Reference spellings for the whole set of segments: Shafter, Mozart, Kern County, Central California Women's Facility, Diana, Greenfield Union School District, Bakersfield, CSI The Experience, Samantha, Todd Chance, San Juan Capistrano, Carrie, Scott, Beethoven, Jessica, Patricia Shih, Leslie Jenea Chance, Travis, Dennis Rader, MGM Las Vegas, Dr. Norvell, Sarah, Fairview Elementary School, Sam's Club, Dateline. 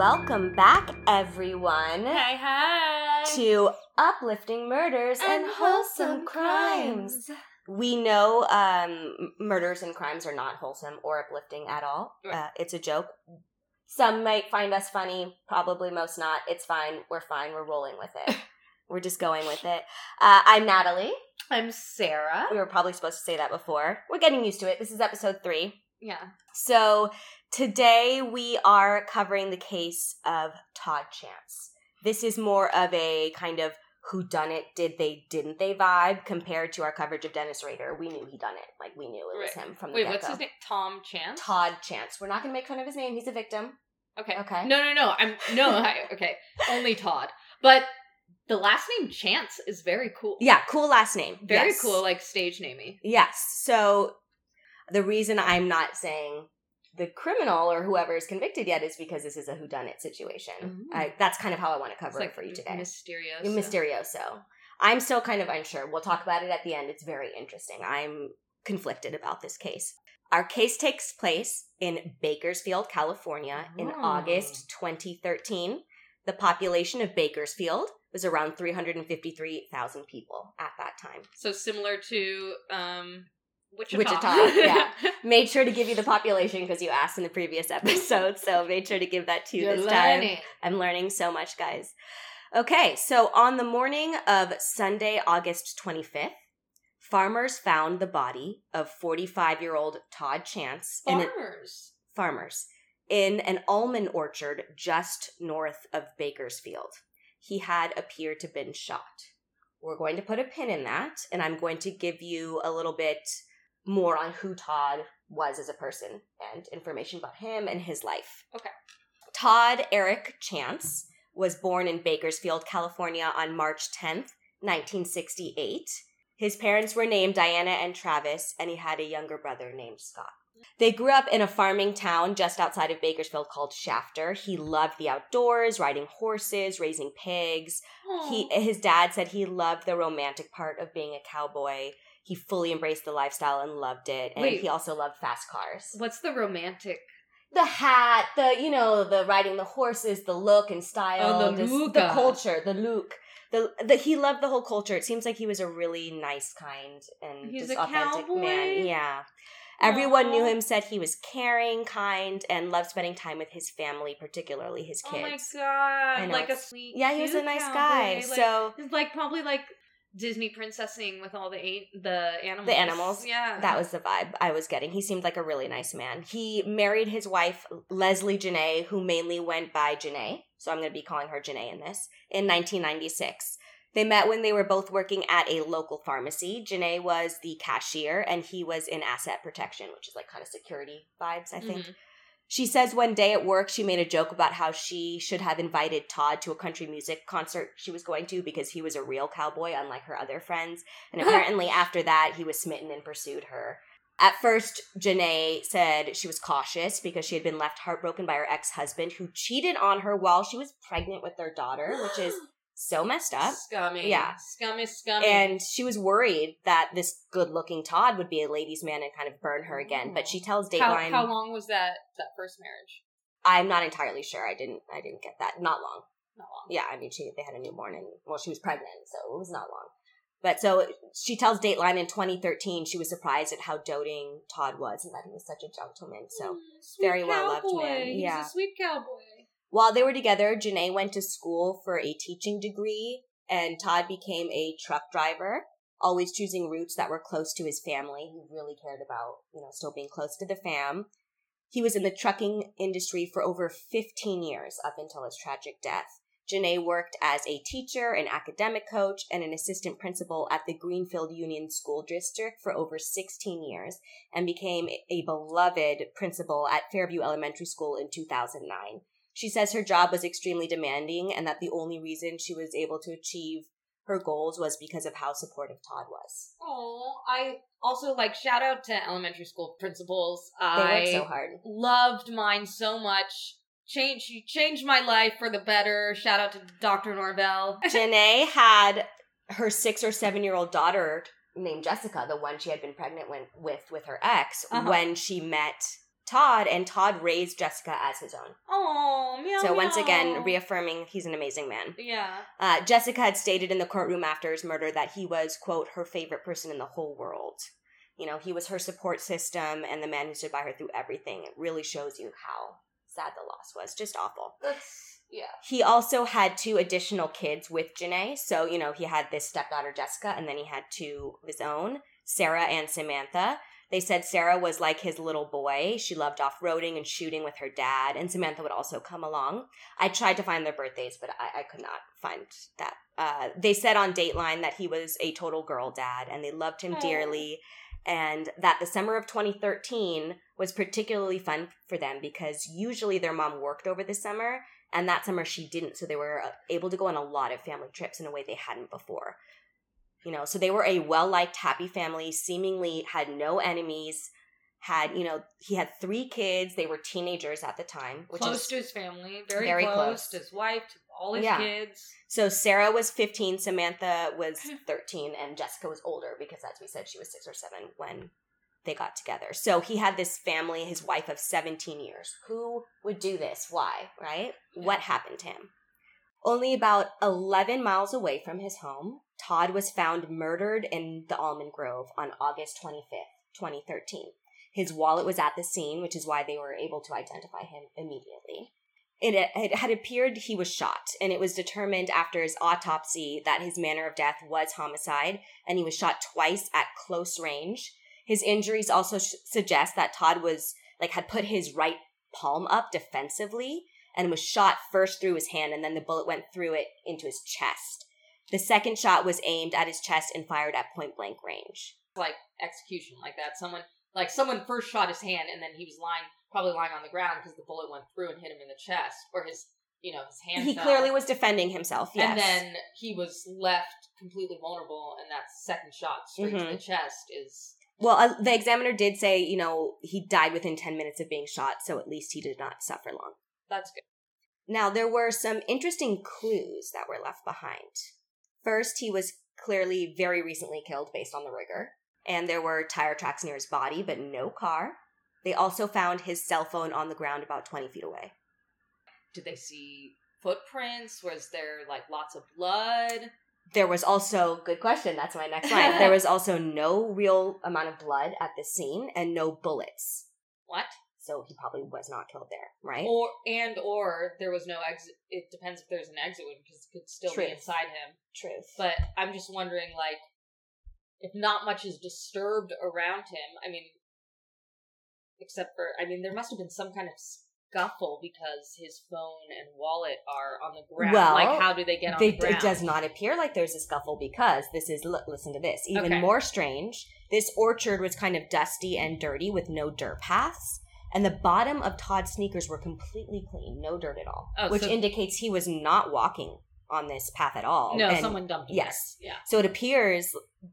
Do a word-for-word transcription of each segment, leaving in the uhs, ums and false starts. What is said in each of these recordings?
Welcome back, everyone. Hey, hey. To Uplifting Murders and, and Wholesome Crimes. crimes. We know um, murders and crimes are not wholesome or uplifting at all. Uh, it's a joke. Some might find us funny. Probably most not. It's fine. We're fine. We're rolling with it. We're just going with it. Uh, I'm Natalie. I'm Sarah. We were probably supposed to say that before. We're getting used to it. This is episode three. Yeah. So today we are covering the case of Todd Chance. This is more of a kind of whodunit, did they, didn't they vibe compared to our coverage of Dennis Rader. We knew he done it. Like, we knew it was right. him from the Wait, get-go. What's his name? Tom Chance? Todd Chance. We're not going to make fun of his name. He's a victim. Okay. Okay. No, no, no. I'm, no, I, okay. Only Todd. But the last name Chance is very cool. Yeah, cool last name. Very yes. cool, like stage namey. Yes. So the reason I'm not saying the criminal or whoever is convicted yet is because this is a whodunit situation. Mm-hmm. I, that's kind of how I want to cover it's it like for you today. Mysterioso. Mysterioso. I'm still kind of unsure. We'll talk about it at the end. It's very interesting. I'm conflicted about this case. Our case takes place in Bakersfield, California in oh. August twenty thirteen. The population of Bakersfield was around three hundred fifty-three thousand people at that time. So similar to um, Wichita. Wichita, yeah. Made sure to give you the population because you asked in the previous episode, so made sure to give that to you You're this learning. time. I'm learning so much, guys. Okay, so on the morning of Sunday, August twenty-fifth, farmers found the body of forty-five-year-old Todd Chance. Farmers? In a, farmers. In an almond orchard just north of Bakersfield. He had appeared to have been shot. We're going to put a pin in that, and I'm going to give you a little bit more on who Todd was as a person and information about him and his life. Okay. Todd Eric Chance was born in Bakersfield, California on March tenth, nineteen sixty-eight. His parents were named Diana and Travis, and he had a younger brother named Scott. They grew up in a farming town just outside of Bakersfield called Shafter. He loved the outdoors, riding horses, raising pigs. He, his dad said he loved the romantic part of being a cowboy. He fully embraced the lifestyle and loved it. And Wait, he also loved fast cars. What's the romantic? The hat, the, you know, the riding the horses, the look and style. Oh, the look. The culture, the look. The, the He loved the whole culture. It seems like he was a really nice, kind, and He's just authentic cowboy? man. Yeah. Everyone Aww. knew him, said he was caring, kind, and loved spending time with his family, particularly his kids. Oh my god, like a sweet Yeah, he was a nice guy. Like, so it's like probably like Disney princessing with all the eight, the animals. The animals. Yeah. That was the vibe I was getting. He seemed like a really nice man. He married his wife, Leslie Jenea, who mainly went by Jenea, so I'm going to be calling her Jenea in this, in nineteen ninety-six. They met when they were both working at a local pharmacy. Jenea was the cashier, and he was in asset protection, which is like kind of security vibes, I think. Mm-hmm. She says one day at work, she made a joke about how she should have invited Todd to a country music concert she was going to because he was a real cowboy, unlike her other friends. And apparently after that, he was smitten and pursued her. At first, Jenea said she was cautious because she had been left heartbroken by her ex-husband, who cheated on her while she was pregnant with their daughter, which is... so messed up. Scummy. Yeah. Scummy, scummy. And she was worried that this good-looking Todd would be a ladies' man and kind of burn her again. But she tells Dateline... How, how long was that that first marriage? I'm not entirely sure. I didn't I didn't get that. Not long. Not long. Yeah, I mean, she they had a newborn and, well, she was pregnant, so it was not long. But so she tells Dateline in twenty thirteen she was surprised at how doting Todd was and that he was such a gentleman. So, mm, very well-loved man. He's yeah. a sweet cowboy. While they were together, Jenea went to school for a teaching degree, and Todd became a truck driver, always choosing routes that were close to his family. He really cared about, you know, still being close to the fam. He was in the trucking industry for over fifteen years up until his tragic death. Jenea worked as a teacher, an academic coach, and an assistant principal at the Greenfield Union School District for over sixteen years, and became a beloved principal at Fairview Elementary School in two thousand nine. She says her job was extremely demanding and that the only reason she was able to achieve her goals was because of how supportive Todd was. Oh, I also, like, shout out to elementary school principals. They I worked so hard. Loved mine so much. Changed, she changed my life for the better. Shout out to Doctor Norvell. Jenea had her six or seven-year-old daughter named Jessica, the one she had been pregnant with with, with her ex, uh-huh. when she met Todd, and Todd raised Jessica as his own. Oh, meow. So meow. Once again, reaffirming he's an amazing man. Yeah. Uh, Jessica had stated in the courtroom after his murder that he was, quote, her favorite person in the whole world. You know, he was her support system and the man who stood by her through everything. It really shows you how sad the loss was. Just awful. That's, yeah. He also had two additional kids with Janae. So, you know, he had this stepdaughter, Jessica, and then he had two of his own, Sarah and Samantha. They said Sarah was like his little boy. She loved off-roading and shooting with her dad, and Samantha would also come along. I tried to find their birthdays, but I, I could not find that. Uh, they said on Dateline that he was a total girl dad, and they loved him dearly, and that the summer of twenty thirteen was particularly fun for them because usually their mom worked over the summer, and that summer she didn't, so they were able to go on a lot of family trips in a way they hadn't before. You know, so they were a well-liked, happy family, seemingly had no enemies, had, you know, he had three kids. They were teenagers at the time. Which close is to his family. Very, very close, close. To his wife, to all his yeah. kids. So Sarah was fifteen, Samantha was thirteen, and Jessica was older because, as we said, she was six or seven when they got together. So he had this family, his wife of seventeen years. Who would do this? Why? Right? Yeah. What happened to him? Only about eleven miles away from his home, Todd was found murdered in the Almond Grove on August twenty-fifth, twenty thirteen. His wallet was at the scene, which is why they were able to identify him immediately. It, it had appeared he was shot, and it was determined after his autopsy that his manner of death was homicide, and he was shot twice at close range. His injuries also sh- suggest that Todd was, like, had put his right palm up defensively, and was shot first through his hand, and then the bullet went through it into his chest. The second shot was aimed at his chest and fired at point-blank range. Like execution, like that. Someone like someone first shot his hand, and then he was lying, probably lying on the ground because the bullet went through and hit him in the chest, or his, you know, his hand He fell. Clearly was defending himself, yes. And then he was left completely vulnerable, and that second shot straight mm-hmm. to the chest is... Well, uh, the examiner did say, you know, he died within ten minutes of being shot, so at least he did not suffer long. That's good. Now, there were some interesting clues that were left behind. First, he was clearly very recently killed based on the rigor, and there were tire tracks near his body, but no car. They also found his cell phone on the ground about twenty feet away. Did they see footprints? Was there, like, lots of blood? There was also, good question, that's my next line, there was also no real amount of blood at the scene and no bullets. What? So he probably was not killed there, right? Or and or there was no exit. It depends if there's an exit wound because it could still Truth. be inside him. Truth. But I'm just wondering, like, if not much is disturbed around him, I mean, except for, I mean, there must have been some kind of scuffle because his phone and wallet are on the ground. Well, like, how do they get on they, the ground? It does not appear like there's a scuffle because this is, look, listen to this, even okay. more strange. This orchard was kind of dusty and dirty with no dirt paths. And the bottom of Todd's sneakers were completely clean, no dirt at all, oh, which so indicates he was not walking on this path at all. No, and someone dumped him yes. there. Yeah. So it appears,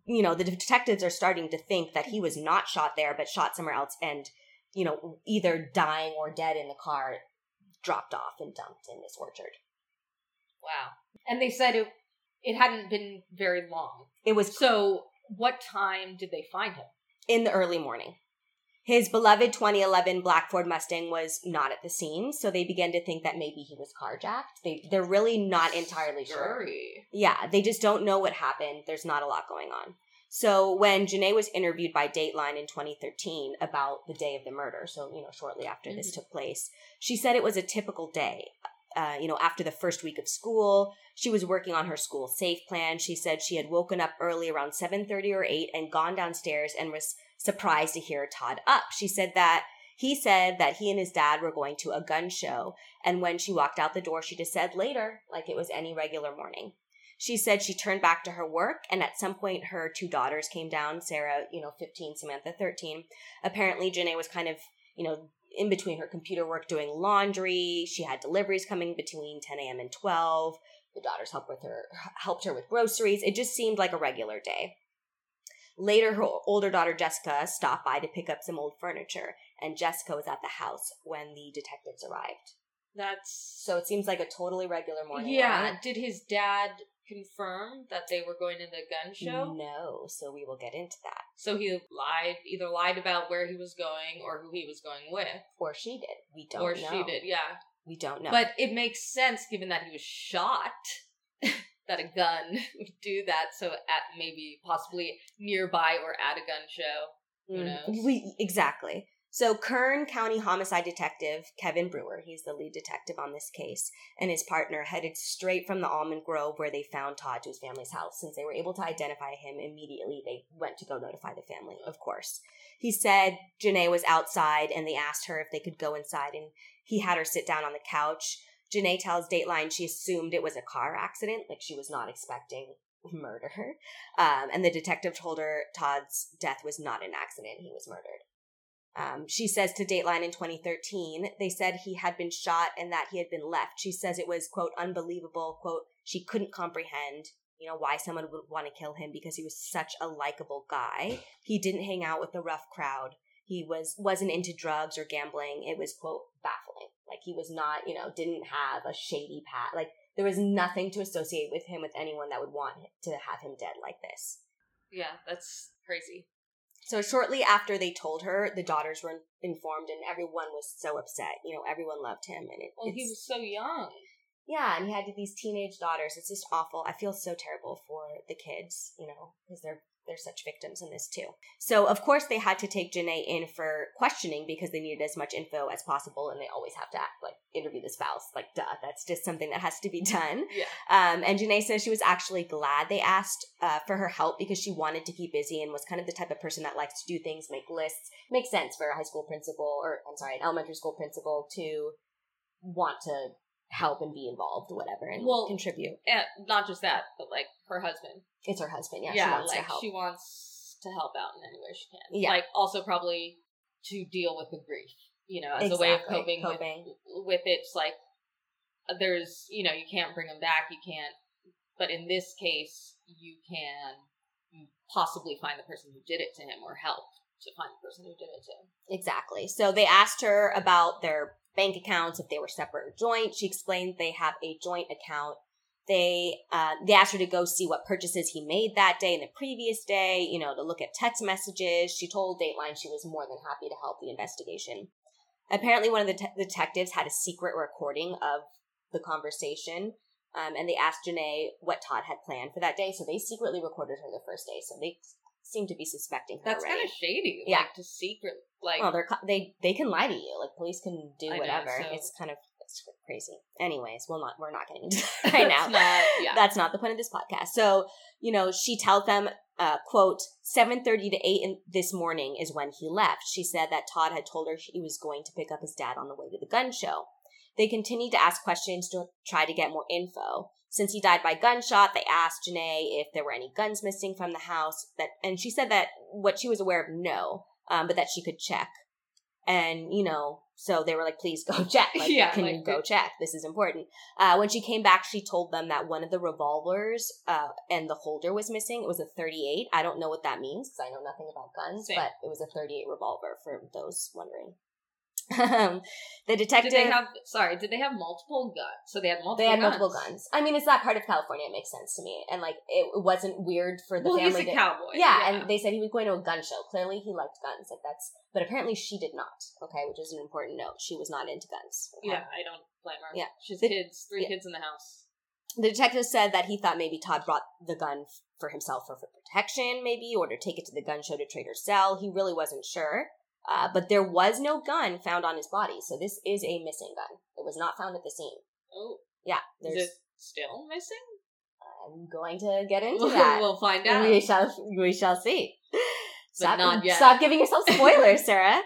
you know, the detectives are starting to think that he was not shot there, but shot somewhere else and, you know, either dying or dead in the car, dropped off and dumped in this orchard. Wow. And they said it, it hadn't been very long. It was. So what time did they find him? In the early morning. His beloved twenty eleven black Ford Mustang was not at the scene, so they began to think that maybe he was carjacked. They, they're really not entirely sure. Yeah, they just don't know what happened. There's not a lot going on. So when Janae was interviewed by Dateline in twenty thirteen about the day of the murder, so, you know, shortly after mm-hmm. this took place, she said it was a typical day. Uh, you know, after the first week of school, she was working on her school safe plan. She said she had woken up early around seven thirty or eight and gone downstairs and was surprised to hear Todd up. She said that he said that he and his dad were going to a gun show. And when she walked out the door, she just said later, like it was any regular morning. She said she turned back to her work. And at some point, her two daughters came down, Sarah, you know, fifteen, Samantha, thirteen. Apparently, Janae was kind of, you know, in between her computer work, doing laundry. She had deliveries coming between ten a.m. and twelve. The daughters helped with her, helped her with groceries. It just seemed like a regular day. Later, her older daughter, Jessica, stopped by to pick up some old furniture, and Jessica was at the house when the detectives arrived. That's... So it seems like a totally regular morning. Yeah. Right? Did his dad confirm that they were going to the gun show? No, so we will get into that. So he lied, either lied about where he was going or who he was going with. Or she did. We don't know. Or she did, yeah. We don't know. But it makes sense, given that he was shot, that a gun would do that, so at maybe possibly nearby or at a gun show. Who mm. knows? We, exactly. So Kern County homicide detective Kevin Brewer, he's the lead detective on this case, and his partner headed straight from the Almond Grove where they found Todd to his family's house. Since they were able to identify him immediately, they went to go notify the family, of course. He said Jenea was outside, and they asked her if they could go inside, and he had her sit down on the couch. Jenea tells Dateline she assumed it was a car accident, like she was not expecting murder. Um, and the detective told her Todd's death was not an accident, he was murdered. Um, she says to Dateline in twenty thirteen, they said he had been shot and that he had been left. She says it was, quote, unbelievable, quote, she couldn't comprehend, you know, why someone would want to kill him because he was such a likable guy. He didn't hang out with the rough crowd. He was, wasn't into drugs or gambling. It was, quote, baffling. Like he was not, you know, didn't have a shady past. Like there was nothing to associate with him with anyone that would want to have him dead like this. Yeah, that's crazy. So shortly after they told her, the daughters were informed, and everyone was so upset. You know, everyone loved him, and it, well, it's, he was so young. Yeah, and he had these teenage daughters. It's just awful. I feel so terrible for the kids, you know, because they're they're such victims in this too. So of course they had to take Jenea in for questioning because they needed as much info as possible, and they always have to act like interview the spouse. Like, duh, that's just something that has to be done. Yeah. Um, and Jenea says she was actually glad they asked uh, for her help because she wanted to keep busy and was kind of the type of person that likes to do things, make lists. Makes sense for a high school principal, or I'm sorry, an elementary school principal to want to help and be involved, whatever, and well, contribute. And not just that, but like her husband. It's her husband, yeah. Yeah, she wants like to help. She wants to help out in any way she can. Yeah. Like also probably to deal with the grief. You know, as exactly. a way of coping, coping. With, with it. It's like, there's, you know, you can't bring them back, you can't, but in this case, you can possibly find the person who did it to him or help to find the person who did it to him. Exactly. So they asked her about their bank accounts, if they were separate or joint. She explained they have a joint account. They uh, they asked her to go see what purchases he made that day and the previous day, you know, to look at text messages. She told Dateline she was more than happy to help the investigation. Apparently, one of the te- detectives had a secret recording of the conversation, um, and they asked Jenea what Todd had planned for that day, so they secretly recorded her the first day, so they seem to be suspecting her. That's kind of shady, yeah. Like, to secret, like... Well, they're, they they can lie to you. Like, police can do I whatever. Know, so... It's kind of it's crazy. Anyways, we'll not, we're not getting into that right now. Not, yeah. That's not the point of this podcast. So, you know, she tells them... Uh, quote, seven thirty to eight in this morning is when he left. She said that Todd had told her he was going to pick up his dad on the way to the gun show. They continued to ask questions to try to get more info. Since he died by gunshot, they asked Jenea if there were any guns missing from the house. That, and she said that what she was aware of, no, um, but that she could check. And, you know, so they were like, please go check. Like, yeah, can like, you go check? This is important. Uh, when she came back, she told them that one of the revolvers uh, and the holder was missing. It was a thirty-eight. I don't know what that means because I know nothing about guns, Same. But it was a thirty-eight revolver for those wondering. The detective... Did they have, sorry, did they have multiple guns? So they had multiple guns. They had guns. multiple guns. I mean, it's that part of California. It makes sense to me. And, like, it wasn't weird for the well, family. Well, he's a to, cowboy. Yeah, yeah, and they said he was going to a gun show. Clearly, he liked guns. Like, that's... But apparently she did not, okay, which is an important note. She was not into guns. Okay? Yeah, I don't blame her. Yeah. She's the, kids, three yeah. kids in the house. The detective said that he thought maybe Todd brought the gun for himself or for protection, maybe, or to take it to the gun show to trade or sell. He really wasn't sure. Uh, but there was no gun found on his body, so this is a missing gun. It was not found at the scene. Oh. Yeah. There's, is it still missing? I'm going to get into that. We'll find out. We shall, we shall see. Stop, not yet. Stop giving yourself spoilers, Sarah.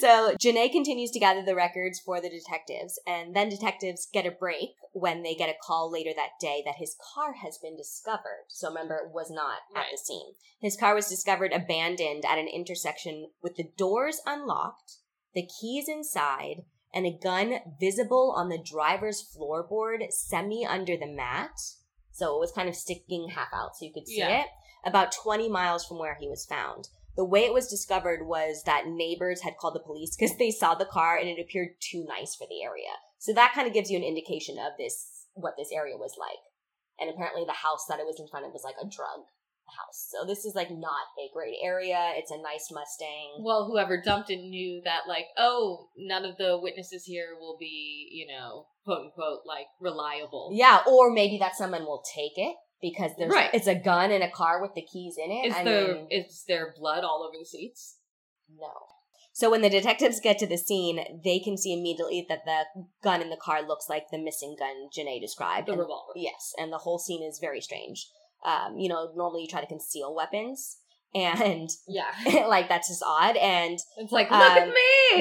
So Jenea continues to gather the records for the detectives, and then detectives get a break when they get a call later that day that his car has been discovered. So remember, it was not right. at the scene. His car was discovered abandoned at an intersection with the doors unlocked, the keys inside, and a gun visible on the driver's floorboard, semi under the mat. So it was kind of sticking half out so you could see yeah. it. About twenty miles from where he was found. The way it was discovered was that neighbors had called the police because they saw the car and it appeared too nice for the area. So that kind of gives you an indication of this, what this area was like. And apparently the house that it was in front of was like a drug house. So this is like not a great area. It's a nice Mustang. Well, whoever dumped it knew that like, oh, none of the witnesses here will be, you know, quote unquote, like reliable. Yeah. Or maybe that someone will take it because there's right. it's a gun in a car with the keys in it. Is, I the, mean, is there blood all over the seats? No. So when the detectives get to the scene, they can see immediately that the gun in the car looks like the missing gun Jenea described. The and, revolver. Yes. And the whole scene is very strange. Um, you know, normally you try to conceal weapons, and yeah, like that's just odd. And it's like, look um, at me.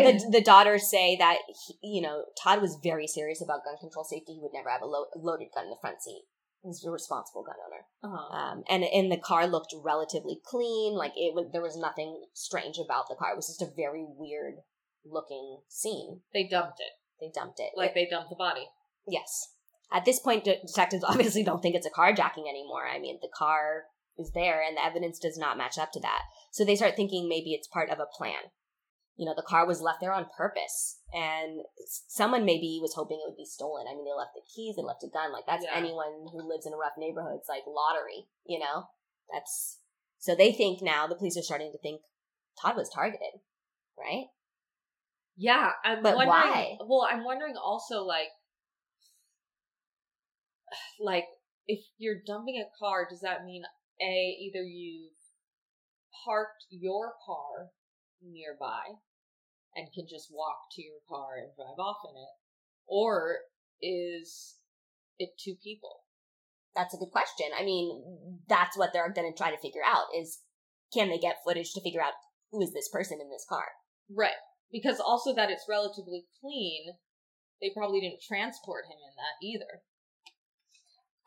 The, the daughters say that he, you know, Todd was very serious about gun control safety. He would never have a lo- loaded gun in the front seat. He's a responsible gun owner. Uh-huh. Um, and and the car looked relatively clean. Like it was, there was nothing strange about the car. It was just a very weird looking scene. They dumped it. They dumped it. Like it, they dumped the body. Yes. At this point, detectives obviously don't think it's a carjacking anymore. I mean, the car is there, and the evidence does not match up to that. So they start thinking maybe it's part of a plan. You know, the car was left there on purpose, and someone maybe was hoping it would be stolen. I mean, they left the keys, they left a gun. Like, that's yeah. anyone who lives in a rough neighborhood. It's like lottery, you know? That's... So they think now, the police are starting to think Todd was targeted, right? Yeah. I'm but wondering, why? Well, I'm wondering also, like, Like, if you're dumping a car, does that mean, A, either you've parked your car nearby and can just walk to your car and drive off in it, or is it two people? That's a good question. I mean, that's what they're going to try to figure out is, can they get footage to figure out who is this person in this car? Right. Because also that it's relatively clean, they probably didn't transport him in that either.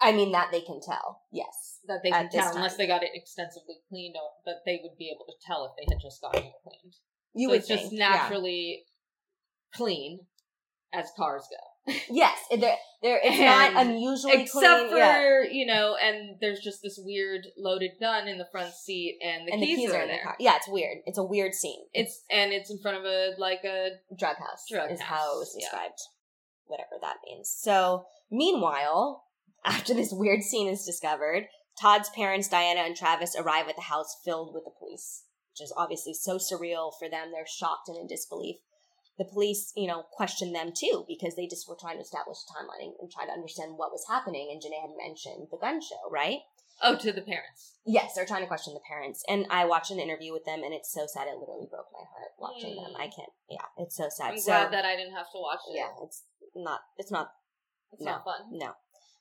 I mean, that they can tell, yes. That they can tell, unless they got it extensively cleaned up, but they would be able to tell if they had just gotten it cleaned. You would think, yeah. So it's just naturally clean, as cars go. Yes, they're, they're, it's not unusually clean. Except for, you know, and there's just this weird loaded gun in the front seat, and the keys are in the car. Yeah, it's weird. It's a weird scene. It's And it's in front of a, like a... Drug house. Drug house. Is how it was described. Whatever that means. So, meanwhile... After this weird scene is discovered, Todd's parents, Diana and Travis, arrive at the house filled with the police, which is obviously so surreal for them. They're shocked and in disbelief. The police, you know, question them too, because they just were trying to establish a timeline and try to understand what was happening. And Jenea had mentioned the gun show, right? Oh, to the parents. Yes, they're trying to question the parents. And I watched an interview with them, and it's so sad. It literally broke my heart watching mm. them. I can't, yeah, it's so sad. I'm so, glad that I didn't have to watch it. Yeah, it's not, it's not, it's no, not fun. No.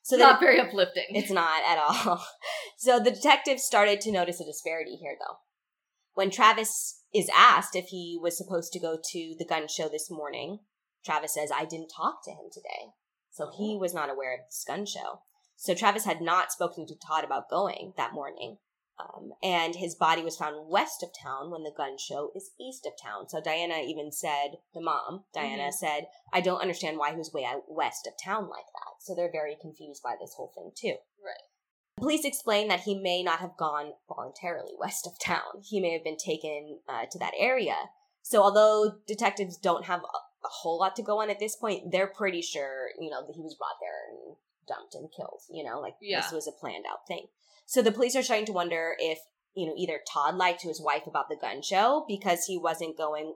So not very uplifting. It's not at all. So the detectives started to notice a disparity here, though. When Travis is asked if he was supposed to go to the gun show this morning, Travis says, I didn't talk to him today. So he was not aware of this gun show. So Travis had not spoken to Todd about going that morning. Um, and his body was found west of town when the gun show is east of town. So Diana even said, the mom, Diana, mm-hmm. said, I don't understand why he was way out west of town like that. So they're very confused by this whole thing, too. Right. Police explain that he may not have gone voluntarily west of town. He may have been taken uh, to that area. So although detectives don't have a, a whole lot to go on at this point, they're pretty sure, you know, that he was brought there and dumped and killed. You know, like yeah. this was a planned out thing. So the police are starting to wonder if, you know, either Todd lied to his wife about the gun show because he wasn't going,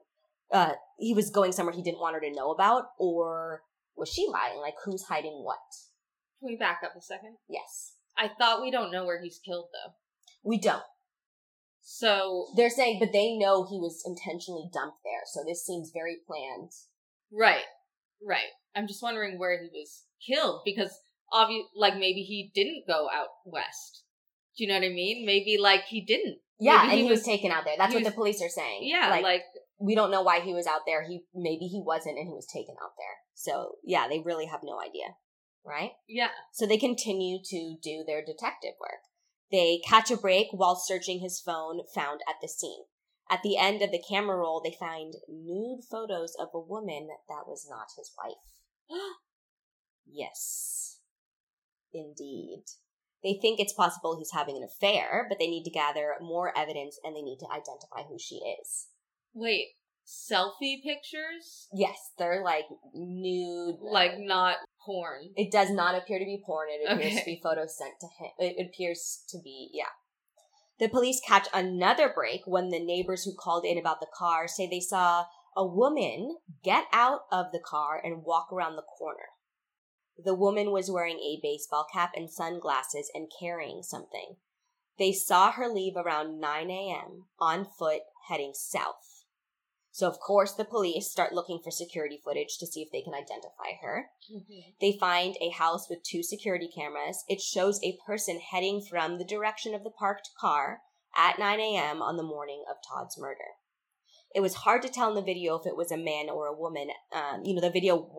uh, he was going somewhere he didn't want her to know about, or was she lying? Like, who's hiding what? Can we back up a second? Yes. I thought we don't know where he's killed, though. We don't. So. They're saying, but they know he was intentionally dumped there, so this seems very planned. Right. Right. I'm just wondering where he was killed because, obvi- like, maybe he didn't go out west. Do you know what I mean? Maybe, like, he didn't. Yeah, maybe and he, he was, was taken out there. That's what was, the police are saying. Yeah, like, like... We don't know why he was out there. He Maybe he wasn't, and he was taken out there. So, yeah, they really have no idea, right? Yeah. So they continue to do their detective work. They catch a break while searching his phone found at the scene. At the end of the camera roll, they find nude photos of a woman that was not his wife. Yes. Indeed. They think it's possible he's having an affair, but they need to gather more evidence and they need to identify who she is. Wait, selfie pictures? Yes, they're like nude. Like not porn. It does not appear to be porn. It appears okay. to be photos sent to him. It appears to be, yeah. The police catch another break when the neighbors who called in about the car say they saw a woman get out of the car and walk around the corner. The woman was wearing a baseball cap and sunglasses and carrying something. They saw her leave around nine a.m. on foot heading south. So, of course, the police start looking for security footage to see if they can identify her. Mm-hmm. They find a house with two security cameras. It shows a person heading from the direction of the parked car at nine a.m. on the morning of Todd's murder. It was hard to tell in the video if it was a man or a woman. Um, you know, the video,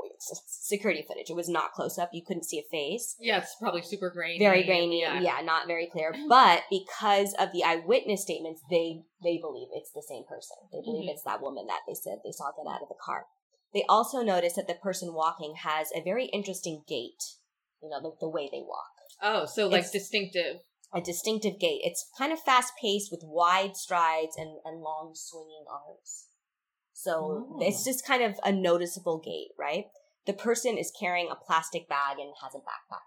security footage, it was not close up. You couldn't see a face. Yeah, it's probably super grainy. Very grainy. Yeah, yeah not very clear. But because of the eyewitness statements, they, they believe it's the same person. They believe mm-hmm. it's that woman that they said they saw get out of the car. They also notice that the person walking has a very interesting gait. You know, the, the way they walk. Oh, so like it's distinctive. A distinctive gait. It's kind of fast-paced with wide strides and, and long swinging arms. So oh. it's just kind of a noticeable gait, right? The person is carrying a plastic bag and has a backpack.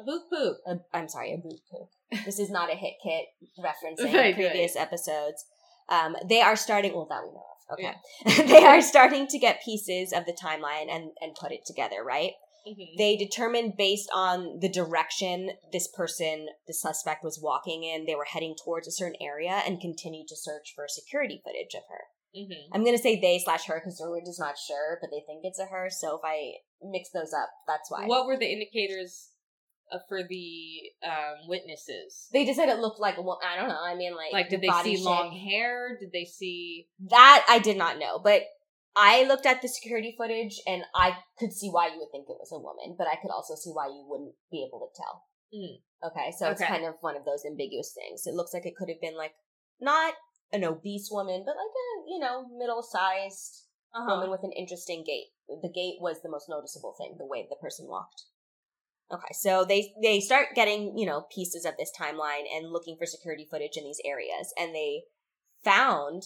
A boot poop. A, I'm sorry, a boot poop. This is not a hit kit referencing right, previous right. episodes. Um, they are starting, well, that we know of, okay. Yeah. They are starting to get pieces of the timeline and, and put it together, right? Mm-hmm. They determined based on the direction this person, the suspect, was walking in, they were heading towards a certain area and continued to search for security footage of her. Mm-hmm. I'm going to say they slash her because we're just not sure, but they think it's a her. So if I mix those up, that's why. What were the indicators for the um, witnesses? They just said it looked like, well, I don't know. I mean, like, like did the they body see shape. Long hair? Did they see that? I did not know, but. I looked at the security footage, and I could see why you would think it was a woman, but I could also see why you wouldn't be able to tell. Mm. Okay, so okay. It's kind of one of those ambiguous things. It looks like it could have been, like, not an obese woman, but, like, a, you know, middle-sized uh-huh. woman with an interesting gait. The gait was the most noticeable thing, the way the person walked. Okay, so they, they start getting, you know, pieces of this timeline and looking for security footage in these areas, and they found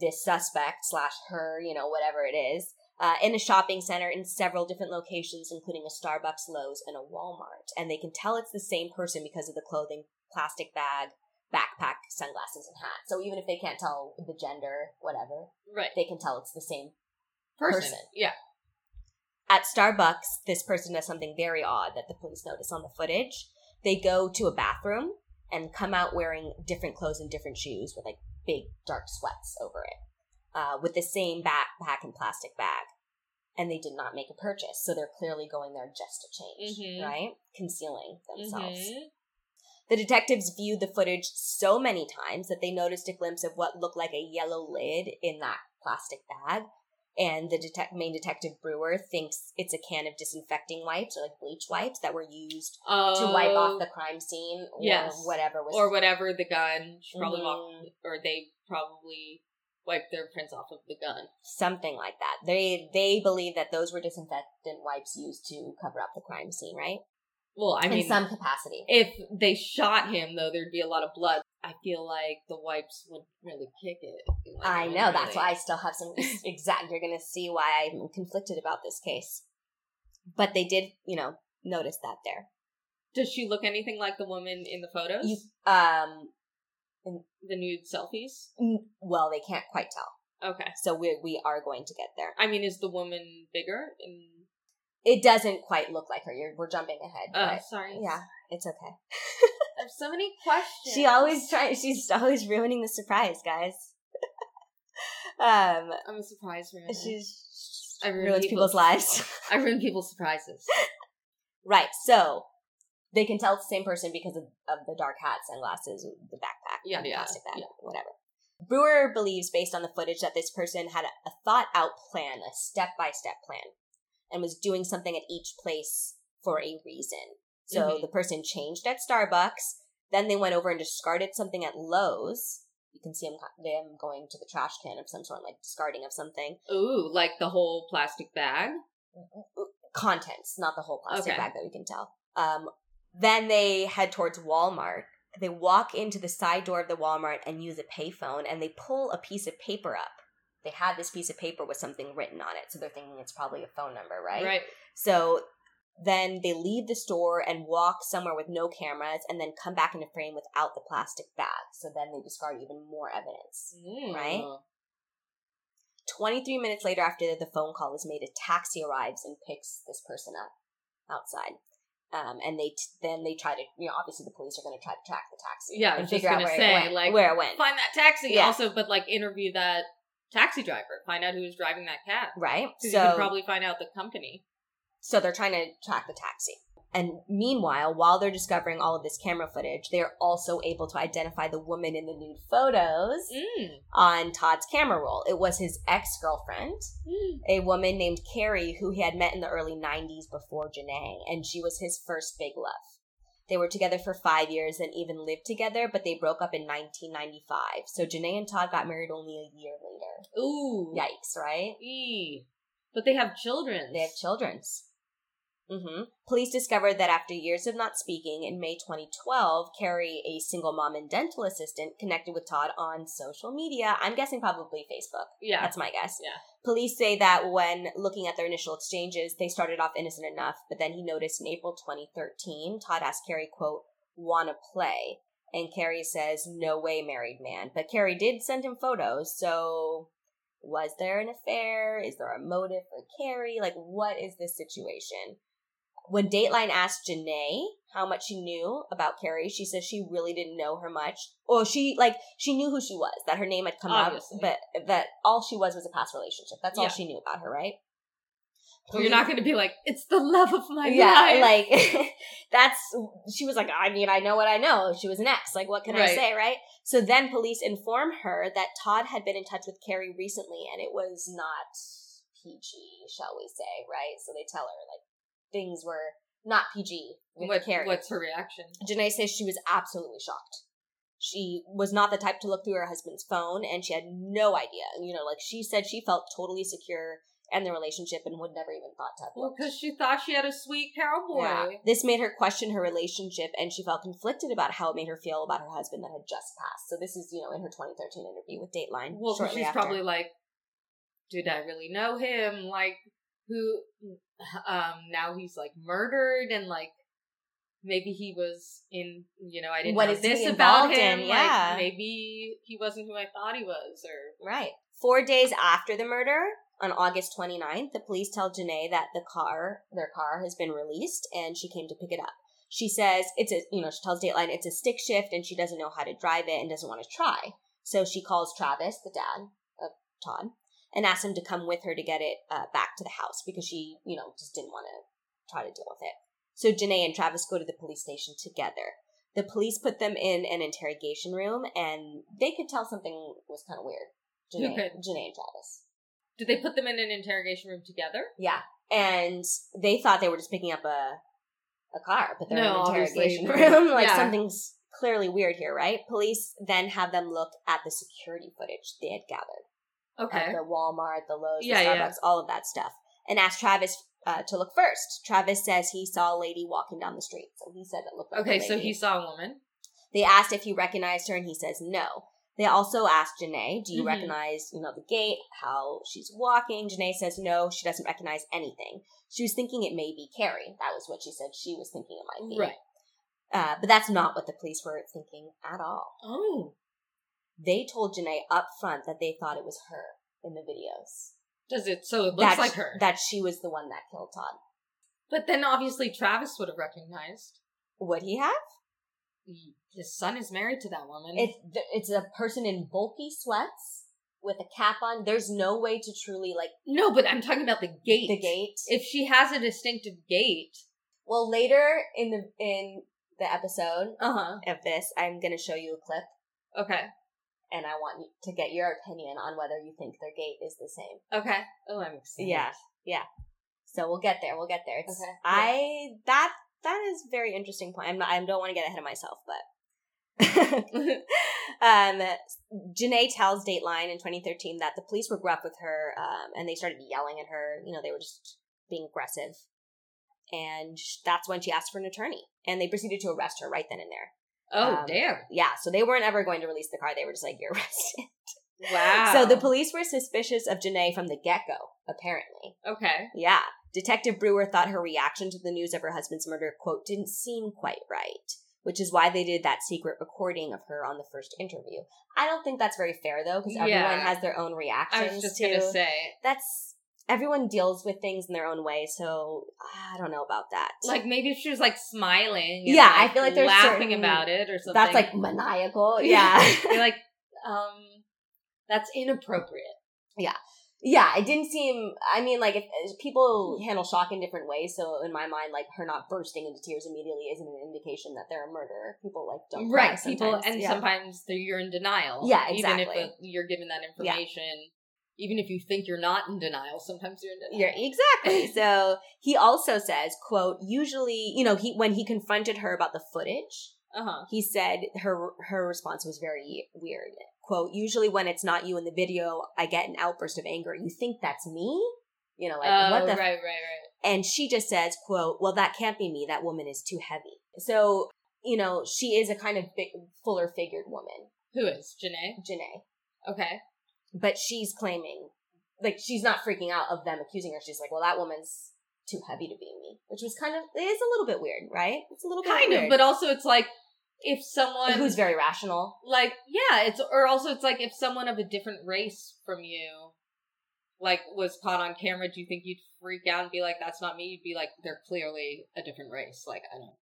this suspect slash her, you know, whatever it is, uh, in a shopping center in several different locations, including a Starbucks, Lowe's, and a Walmart. And they can tell it's the same person because of the clothing, plastic bag, backpack, sunglasses, and hat. So even if they can't tell the gender, whatever, right. they can tell it's the same person. person. Yeah. At Starbucks, this person does something very odd that the police notice on the footage. They go to a bathroom and come out wearing different clothes and different shoes with, like, big dark sweats over it, uh, with the same backpack and plastic bag. And they did not make a purchase, so they're clearly going there just to change, mm-hmm. right? Concealing themselves. Mm-hmm. The detectives viewed the footage so many times that they noticed a glimpse of what looked like a yellow lid in that plastic bag. And the detec- main detective, Brewer, thinks it's a can of disinfecting wipes or, like, bleach wipes that were used oh, to wipe off the crime scene or yes. whatever. was Or whatever the gun, she probably mm-hmm. walked, or they probably wiped their prints off of the gun. Something like that. They they believe that those were disinfectant wipes used to cover up the crime scene, right? Well, I mean, in some capacity. If they shot him, though, there'd be a lot of blood. I feel like the wipes would really kick it. Like, I know. Really. That's why I still have some exact. You're going to see why I'm conflicted about this case. But they did, you know, notice that there. Does she look anything like the woman in the photos? You, um, the nude selfies? Well, they can't quite tell. Okay. So we we are going to get there. I mean, is the woman bigger? In... It doesn't quite look like her. You're, we're jumping ahead. Oh, but, sorry. Yeah, it's okay. I have so many questions. She always tries. She's always ruining the surprise, guys. um, I'm a surprise ruiner. She's I ruin people's, people's lives. I ruin people's surprises. Right. So they can tell it's the same person because of, of the dark hat, sunglasses, the backpack, yeah, the yeah, plastic bag, yeah. whatever. Brewer believes, based on the footage, that this person had a, a thought-out plan, a step-by-step plan, and was doing something at each place for a reason. So mm-hmm. the person changed at Starbucks, then they went over and discarded something at Lowe's. You can see them, them going to the trash can of some sort, like discarding of something. Ooh, like the whole plastic bag? Contents, not the whole plastic okay. bag that we can tell. Um, then they head towards Walmart. They walk into the side door of the Walmart and use a payphone, and they pull a piece of paper up. they had this piece of paper with something written on it. So they're thinking it's probably a phone number, right? Right. So then they leave the store and walk somewhere with no cameras and then come back into frame without the plastic bag. So then they discard even more evidence, mm. right? twenty-three minutes later after the phone call is made, a taxi arrives and picks this person up outside. Um, and they t- then they try to, you know, obviously the police are going to try to track the taxi. Yeah, and figure out where, say, it went, like, where it went. Find that taxi. Yeah. Also, but like interview that taxi driver. Find out who was driving that cab. Right. So you can probably find out the company. So they're trying to track the taxi. And meanwhile, while they're discovering all of this camera footage, they're also able to identify the woman in the nude photos mm. on Todd's camera roll. It was his ex-girlfriend, mm. a woman named Carrie, who he had met in the early nineties before Jenea, and she was his first big love. They were together for five years and even lived together, but they broke up in nineteen ninety-five. So Jenea and Todd got married only a year later. Ooh. Yikes, right? Eee. But they have children. They have children. Mm-hmm. Police discovered that after years of not speaking, in May twenty twelve, Carrie, a single mom and dental assistant, connected with Todd on social media. I'm guessing probably Facebook. Yeah. That's my guess. Yeah. Police say that when looking at their initial exchanges, they started off innocent enough, but then he noticed in April twenty thirteen, Todd asked Carrie, quote, "wanna play?" And Carrie says, "No way, married man." But Carrie did send him photos, so was there an affair? Is there a motive for Carrie? Like, what is this situation? When Dateline asked Jenea how much she knew about Carrie, she says she really didn't know her much. Or she, like, she knew who she was, that her name had come Obviously. Up, but that all she was was a past relationship. That's yeah. all she knew about her, right? Well, you're not going to be like, it's the love of my yeah, life. Yeah, like, that's, she was like, I mean, I know what I know. She was an ex. Like, what can right. I say, right? So then police inform her that Todd had been in touch with Carrie recently, and it was not P G, shall we say, right? So they tell her, like, things were not P G with what, Carrie. What's her reaction? Jenea says she was absolutely shocked. She was not the type to look through her husband's phone, and she had no idea. You know, like, she said she felt totally secure and the relationship and would never even thought to have looked. Well, because she thought she had a sweet cowboy. Yeah. This made her question her relationship, and she felt conflicted about how it made her feel about her husband that had just passed. So this is, you know, in her twenty thirteen interview with Dateline. Well, shortly she's after. Probably like, did I really know him? Like, who, um, now he's, like, murdered, and, like, maybe he was in, you know, I didn't what know is this about him. In? Yeah. Like, maybe he wasn't who I thought he was, or... Right. Four days after the murder... On August twenty-ninth, the police tell Jenea that the car, their car, has been released, and she came to pick it up. She says it's a, you know, she tells Dateline it's a stick shift, and she doesn't know how to drive it and doesn't want to try. So she calls Travis, the dad of Todd, and asks him to come with her to get it uh, back to the house because she, you know, just didn't want to try to deal with it. So Jenea and Travis go to the police station together. The police put them in an interrogation room, and they could tell something was kind of weird. Jenea, okay. Jenea and Travis. Did they put them in an interrogation room together? Yeah. And they thought they were just picking up a a car, but they're no, in an interrogation obviously. Room. Like, yeah. Something's clearly weird here, right? Police then have them look at the security footage they had gathered. Okay. At the Walmart, the Lowe's, yeah, the Starbucks, yeah. all of that stuff. And asked Travis uh, to look first. Travis says he saw a lady walking down the street. So he said it looked like okay, a lady. Okay, so he saw a woman. They asked if he recognized her, and he says no. They also asked Jenea, do you mm-hmm. recognize, you know, the gait, how she's walking? Jenea says no, she doesn't recognize anything. She was thinking it may be Carrie. That was what she said she was thinking it might be. Right. Uh, but that's not what the police were thinking at all. Oh. They told Jenea up front that they thought it was her in the videos. Does it? So it looks that like she, her. That she was the one that killed Todd. But then obviously Travis would have recognized. Would he have? His son is married to that woman. It's it's a person in bulky sweats with a cap on. There's no way to truly, like... No, but I'm talking about the gait. The gait. If she has a distinctive gait. Well, later in the in the episode uh-huh. of this, I'm going to show you a clip. Okay. And I want to get your opinion on whether you think their gait is the same. Okay. Oh, I'm excited. Yeah. Yeah. So we'll get there. We'll get there. It's, okay. I... That... That is a very interesting point. I'm not, I don't want to get ahead of myself, but... um, Jenea tells Dateline in twenty thirteen that the police were gruff with her, um, and they started yelling at her. You know, they were just being aggressive. And that's when she asked for an attorney. And they proceeded to arrest her right then and there. Oh, um, damn. Yeah, so they weren't ever going to release the car. They were just like, you're arrested. Wow. So the police were suspicious of Jenea from the get-go, apparently. Okay. Yeah. Detective Brewer thought her reaction to the news of her husband's murder, quote, didn't seem quite right, which is why they did that secret recording of her on the first interview. I don't think that's very fair, though, because yeah. everyone has their own reactions to... I was just going to say. That's... Everyone deals with things in their own way, so I don't know about that. Like, maybe if she was, like, smiling and, yeah, like, I feel like there's laughing certain, about it or something. That's, like, maniacal. Yeah. You're like, um, that's inappropriate. Yeah. Yeah, it didn't seem, I mean, like, if, if people handle shock in different ways, so in my mind, like, her not bursting into tears immediately isn't an indication that they're a murderer. People, like, don't cry Right, people, and yeah. sometimes you're in denial. Yeah, exactly. Even if you're given that information. Yeah. Even if you think you're not in denial, sometimes you're in denial. Yeah, exactly. So he also says, quote, usually, you know, he when he confronted her about the footage, uh-huh. he said her her response was very weird. Quote, usually when it's not you in the video, I get an outburst of anger. You think that's me? You know, like, oh, what the... Oh, right, right, right. And she just says, quote, well, that can't be me. That woman is too heavy. So, you know, she is a kind of big, fuller figured woman. Who is? Jenea? Jenea. Okay. But she's claiming, like, she's not freaking out of them accusing her. She's like, well, that woman's too heavy to be me, which was kind of, it is a little bit weird, right? It's a little bit kind weird. Kind of, but also it's like, if someone... Who's very rational. Like, yeah, it's, or also it's like, if someone of a different race from you, like, was caught on camera, do you think you'd freak out and be like, that's not me? You'd be like, they're clearly a different race. Like, I don't...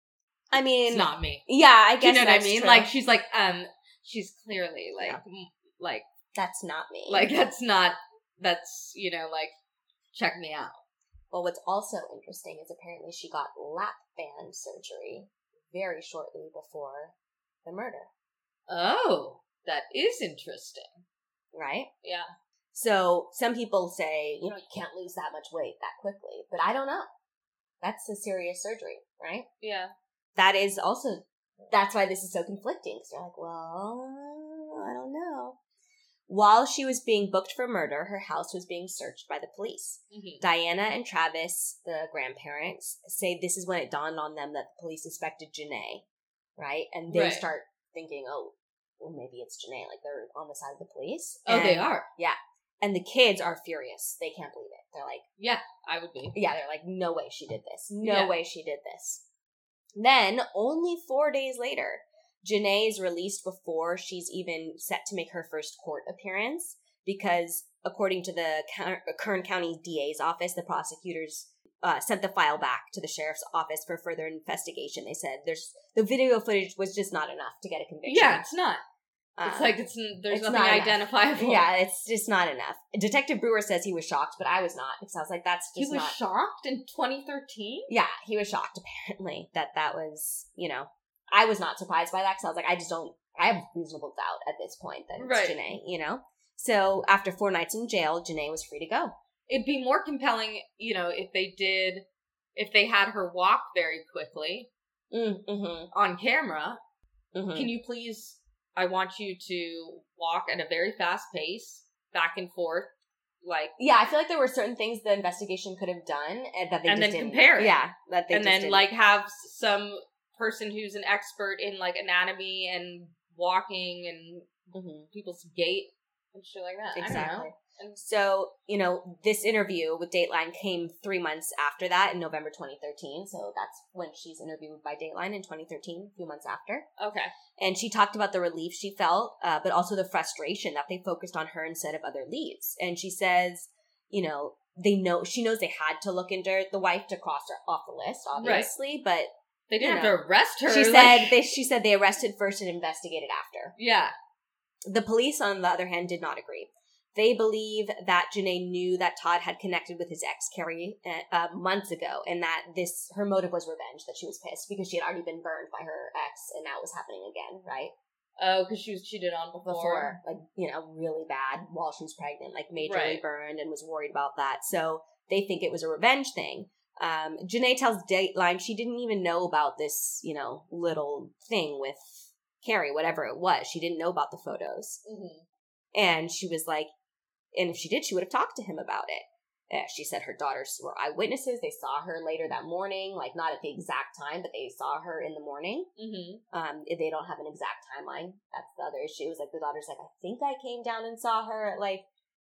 I mean... It's not me. Yeah, I guess you know that's what I mean? True. Like, she's like, um, she's clearly, like, yeah. m- like... That's not me. Like, that's not, that's, you know, like, check me out. Well, what's also interesting is apparently she got lap band surgery very shortly before the murder. Oh, that is interesting. Right? Yeah. So, some people say, you know, you can't lose that much weight that quickly. But I don't know. That's a serious surgery, right? Yeah. That is also, that's why this is so conflicting. Because you're like, well, I don't know. While she was being booked for murder, her house was being searched by the police. Mm-hmm. Diana and Travis, the grandparents, say this is when it dawned on them that the police suspected Jenea, right? And they right. start thinking, oh, well, maybe it's Jenea. Like, they're on the side of the police. Oh, and, they are. Yeah. And the kids are furious. They can't believe it. They're like... Yeah, I would be. Yeah, they're like, no way she did this. No yeah. way she did this. Then, only four days later... Jenea is released before she's even set to make her first court appearance because, according to the Kern County D A's office, the prosecutors uh, sent the file back to the sheriff's office for further investigation. They said there's the video footage was just not enough to get a conviction. Yeah, it's not. Um, it's like it's there's it's nothing not identifiable. Yeah, it's just not enough. Detective Brewer says he was shocked, but I was not because I was like, that's just not... He was not... shocked in twenty thirteen? Yeah, he was shocked, apparently, that that was, you know... I was not surprised by that because I was like, I just don't, I have reasonable doubt at this point that it's right. Jenea, you know? So after four nights in jail, Jenea was free to go. It'd be more compelling, you know, if they did, if they had her walk very quickly mm-hmm. on camera. Mm-hmm. Can you please, I want you to walk at a very fast pace, back and forth. Like, yeah, I feel like there were certain things the investigation could have done and that they and just didn't. And then compare it. Yeah. That they and just then didn't. Like have some... person who's an expert in like anatomy and walking and mm-hmm. people's gait and shit like that. Exactly. I don't know. And so, you know, this interview with Dateline came three months after that in November twenty thirteen. So that's when she's interviewed by Dateline in twenty thirteen, a few months after. Okay. And she talked about the relief she felt, uh, but also the frustration that they focused on her instead of other leads. And she says, you know, they know she knows they had to look into the wife to cross her off the list, obviously, right. but. They didn't you know, have to arrest her. She like... said they She said they arrested first and investigated after. Yeah. The police, on the other hand, did not agree. They believe that Jenea knew that Todd had connected with his ex, Carrie, uh, months ago, and that this her motive was revenge, that she was pissed because she had already been burned by her ex, and that was happening again, right? Oh, because she was cheated on before. before. Like, you know, really bad while she was pregnant, like majorly right. burned and was worried about that. So they think it was a revenge thing. Um, Jenea tells Dateline she didn't even know about this, you know, little thing with Carrie, whatever it was. She didn't know about the photos. Mm-hmm. And she was like, and if she did, she would have talked to him about it. She said her daughters were eyewitnesses. They saw her later that morning, like not at the exact time, but they saw her in the morning. Mm-hmm. Um, they don't have an exact timeline. That's the other issue. Is like the daughter's like, I think I came down and saw her at like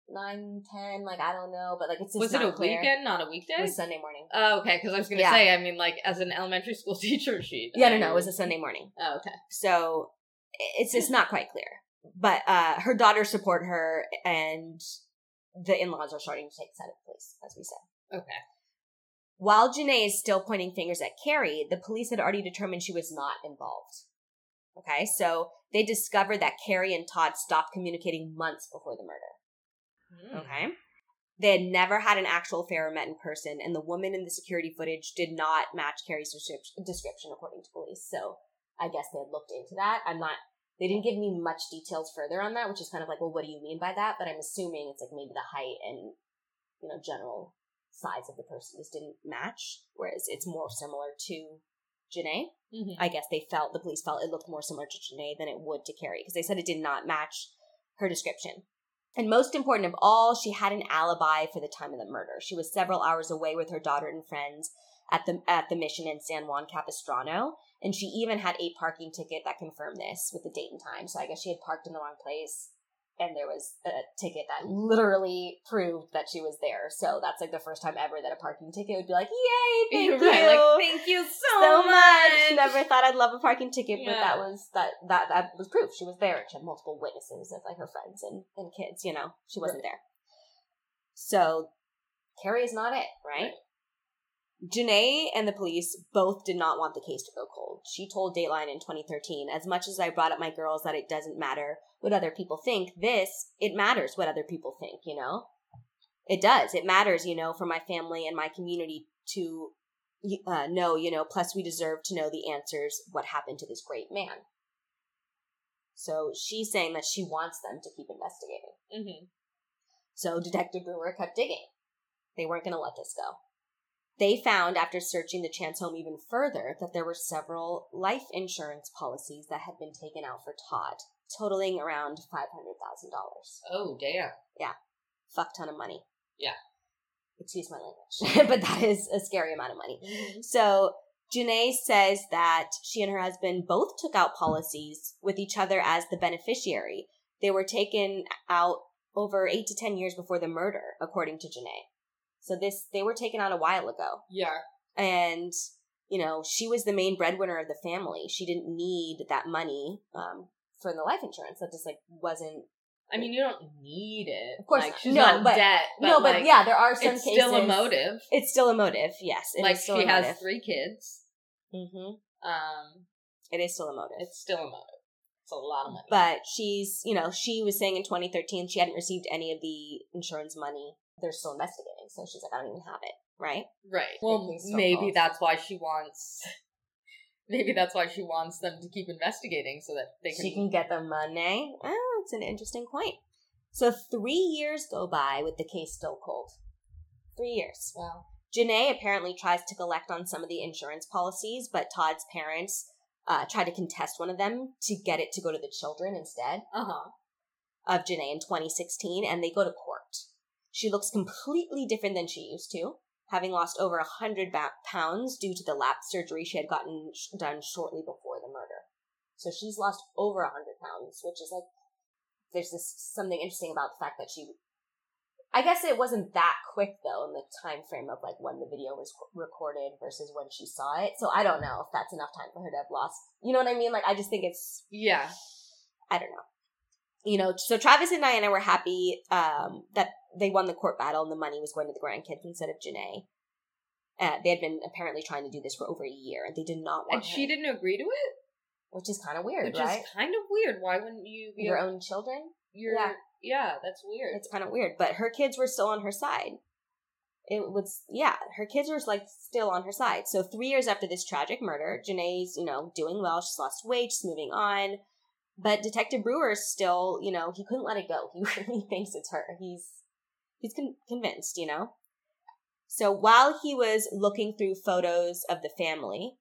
nine, ten. Like I don't know, but like it's just was not it a clear. Weekend, not a weekday? It was Sunday morning. Oh, okay. Because I was gonna yeah. say, I mean, like as an elementary school teacher, she yeah, no, no, it was a Sunday morning. Oh, okay. So it's it's not quite clear, but uh, her daughters support her and. The in-laws are starting to take the side of the police, as we said. Okay. While Jenea is still pointing fingers at Carrie, the police had already determined she was not involved. Okay, so they discovered that Carrie and Todd stopped communicating months before the murder. Mm. Okay. They had never had an actual affair or met in person, and the woman in the security footage did not match Carrie's description, according to police. So I guess they had looked into that. I'm not... They didn't give me much details further on that, which is kind of like, well, what do you mean by that? But I'm assuming it's like maybe the height and, you know, general size of the person just didn't match, whereas it's more similar to Jenea. Mm-hmm. I guess they felt, the police felt it looked more similar to Jenea than it would to Carrie, because they said it did not match her description. And most important of all, she had an alibi for the time of the murder. She was several hours away with her daughter and friends at the at the mission in San Juan Capistrano, and she even had a parking ticket that confirmed this with the date and time. So I guess she had parked in the wrong place, and there was a ticket that literally proved that she was there. So that's like the first time ever that a parking ticket would be like, yay, thank right, you. Like, thank you so, so much. much. Never thought I'd love a parking ticket, but yeah. that was that, that that was proof. She was there. She had multiple witnesses of like her friends and, and kids, you know. She wasn't right. there. So Carrie is not it, right? right. Jenea and the police both did not want the case to go cold. She told Dateline in twenty thirteen, as much as I brought up my girls that it doesn't matter what other people think, this, it matters what other people think, you know? It does. It matters, you know, for my family and my community to uh, know, you know, plus we deserve to know the answers, what happened to this great man. So she's saying that she wants them to keep investigating. Mm-hmm. So Detective Brewer kept digging. They weren't going to let this go. They found, after searching the Chance home even further, that there were several life insurance policies that had been taken out for Todd, totaling around five hundred thousand dollars. Oh, damn. Yeah. Fuck ton of money. Yeah. Excuse my language. But that is a scary amount of money. Mm-hmm. So Jenea says that she and her husband both took out policies with each other as the beneficiary. They were taken out over eight to ten years before the murder, according to Jenea. So this, they were taken out a while ago. Yeah. And, you know, she was the main breadwinner of the family. She didn't need that money um, for the life insurance. That just, like, wasn't... I mean, you don't need it. Of course like, she's no, not. But, debt, but no, like, but yeah, there are some it's cases... It's still a motive. It's still a motive, yes. It like, is still she a motive. Has three kids. Mm-hmm. Um, it is still a motive. It's still a motive. It's a lot of money. But she's, you know, she was saying in twenty thirteen she hadn't received any of the insurance money. They're still investigating, so she's like, I don't even have it, right? Right. Well, maybe that's why she wants, maybe that's why she wants them to keep investigating so that they can... She can get the money. Oh, it's an interesting point. So three years go by with the case still cold. Three years. Wow. Jenea apparently tries to collect on some of the insurance policies, but Todd's parents uh, try to contest one of them to get it to go to the children instead uh-huh. of Jenea in twenty sixteen, and they go to court. She looks completely different than she used to, having lost over one hundred pounds due to the lap surgery she had gotten sh- done shortly before the murder. So she's lost over one hundred pounds, which is like, there's this something interesting about the fact that she, I guess it wasn't that quick though in the time frame of like when the video was recorded versus when she saw it. So I don't know if that's enough time for her to have lost. You know what I mean? Like, I just think it's, yeah, I don't know. You know, so Travis and Diana were happy um, that they won the court battle and the money was going to the grandkids instead of Jenea. Uh, they had been apparently trying to do this for over a year, and they did not want And her. She didn't agree to it? Which is kind of weird, Which right? Which is kind of weird. Why wouldn't you be... Your a, own children? Your, yeah. Yeah, that's weird. It's kind of weird. But her kids were still on her side. It was... Yeah, her kids were, like, still on her side. So three years after this tragic murder, Jenea's, you know, doing well. She's lost weight. She's moving on. But Detective Brewer still, you know, he couldn't let it go. He really thinks it's her. He's he's con- convinced, you know? So while he was looking through photos of the family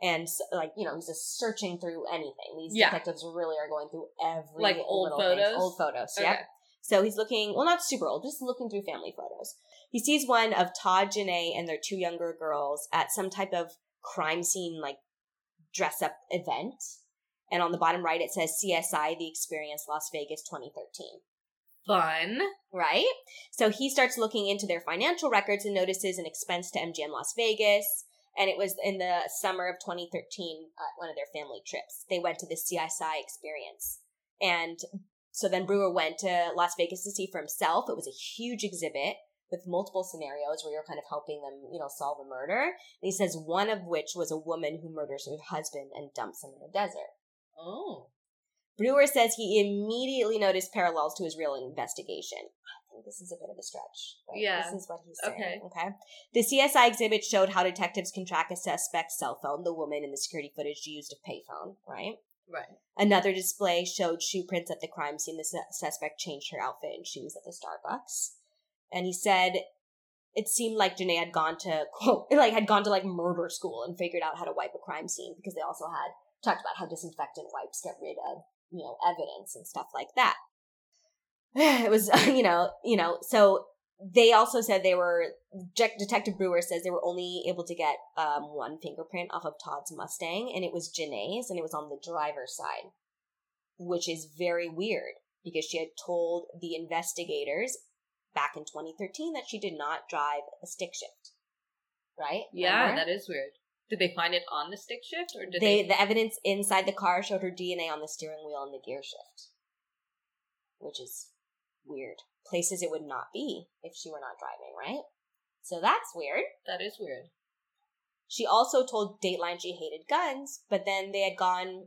and, like, you know, he's just searching through anything. These yeah. detectives really are going through every like old little photos? Thing. Old photos, okay. yeah. So he's looking, well, not super old, just looking through family photos. He sees one of Todd Jenea and their two younger girls at some type of crime scene, like, dress-up event. And on the bottom right, it says C S I The Experience Las Vegas twenty thirteen. Fun. Right? So he starts looking into their financial records and notices an expense to M G M Las Vegas. And it was in the summer of twenty thirteen, uh, one of their family trips. They went to the C S I Experience. And so then Brewer went to Las Vegas to see for himself. It was a huge exhibit with multiple scenarios where you're kind of helping them, you know, solve a murder. And he says one of which was a woman who murders her husband and dumps him in the desert. Oh. Brewer says he immediately noticed parallels to his real investigation. I think this is a bit of a stretch. Right? Yeah. This is what he's saying. Okay. Okay. The C S I exhibit showed how detectives can track a suspect's cell phone, the woman in the security footage used a payphone, right? Right. Another display showed shoe prints at the crime scene. The su- suspect changed her outfit and shoes at the Starbucks. And he said it seemed like Jenea had gone to, quote, like, had gone to, like, murder school and figured out how to wipe a crime scene, because they also had talked about how disinfectant wipes get rid of, you know, evidence and stuff like that. It was, you know, you know, so they also said they were, Detective Brewer says they were only able to get um, one fingerprint off of Todd's Mustang, and it was Jenea's, and it was on the driver's side, which is very weird, because she had told the investigators back in twenty thirteen that she did not drive a stick shift, right? Yeah, remember? That is weird. Did they find it on the stick shift, or did they, they? The evidence inside the car showed her D N A on the steering wheel and the gear shift, which is weird. Places it would not be if she were not driving, right? So that's weird. That is weird. She also told Dateline she hated guns, but then they had gone.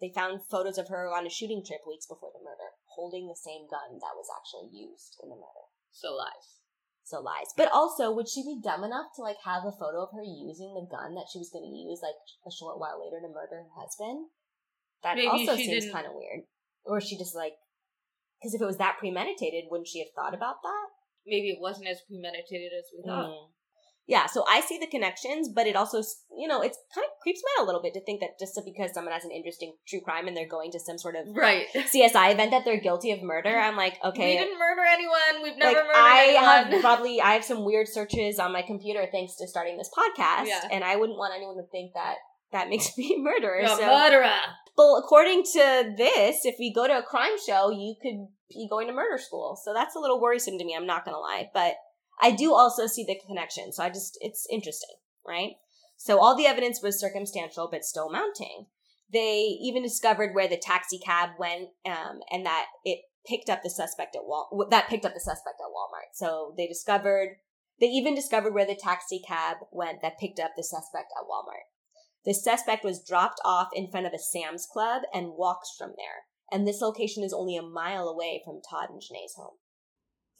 They found photos of her on a shooting trip weeks before the murder, holding the same gun that was actually used in the murder. So lies. So lies. But also, would she be dumb enough to, like, have a photo of her using the gun that she was going to use, like, a short while later to murder her husband? That Maybe also seems kind of weird. Or she just, like, because if it was that premeditated, wouldn't she have thought about that? Maybe it wasn't as premeditated as we thought. Mm. Yeah, so I see the connections, but it also, you know, it kind of creeps me out a little bit to think that just because someone has an interesting true crime and they're going to some sort of right. C S I event that they're guilty of murder, I'm like, okay. We didn't murder anyone. We've never like, murdered I anyone. I have probably, I have some weird searches on my computer thanks to starting this podcast, yeah. and I wouldn't want anyone to think that that makes me a murderer. So. Murderer. Well, according to this, if we go to a crime show, you could be going to murder school. So that's a little worrisome to me, I'm not going to lie, but I do also see the connection, so I just, it's interesting, right? So all the evidence was circumstantial, but still mounting. They even discovered where the taxi cab went, um, and that it picked up the suspect at Wal- that picked up the suspect at Walmart. So they discovered, they even discovered where the taxi cab went that picked up the suspect at Walmart. The suspect was dropped off in front of a Sam's Club and walks from there. And this location is only a mile away from Todd and Jenea's home.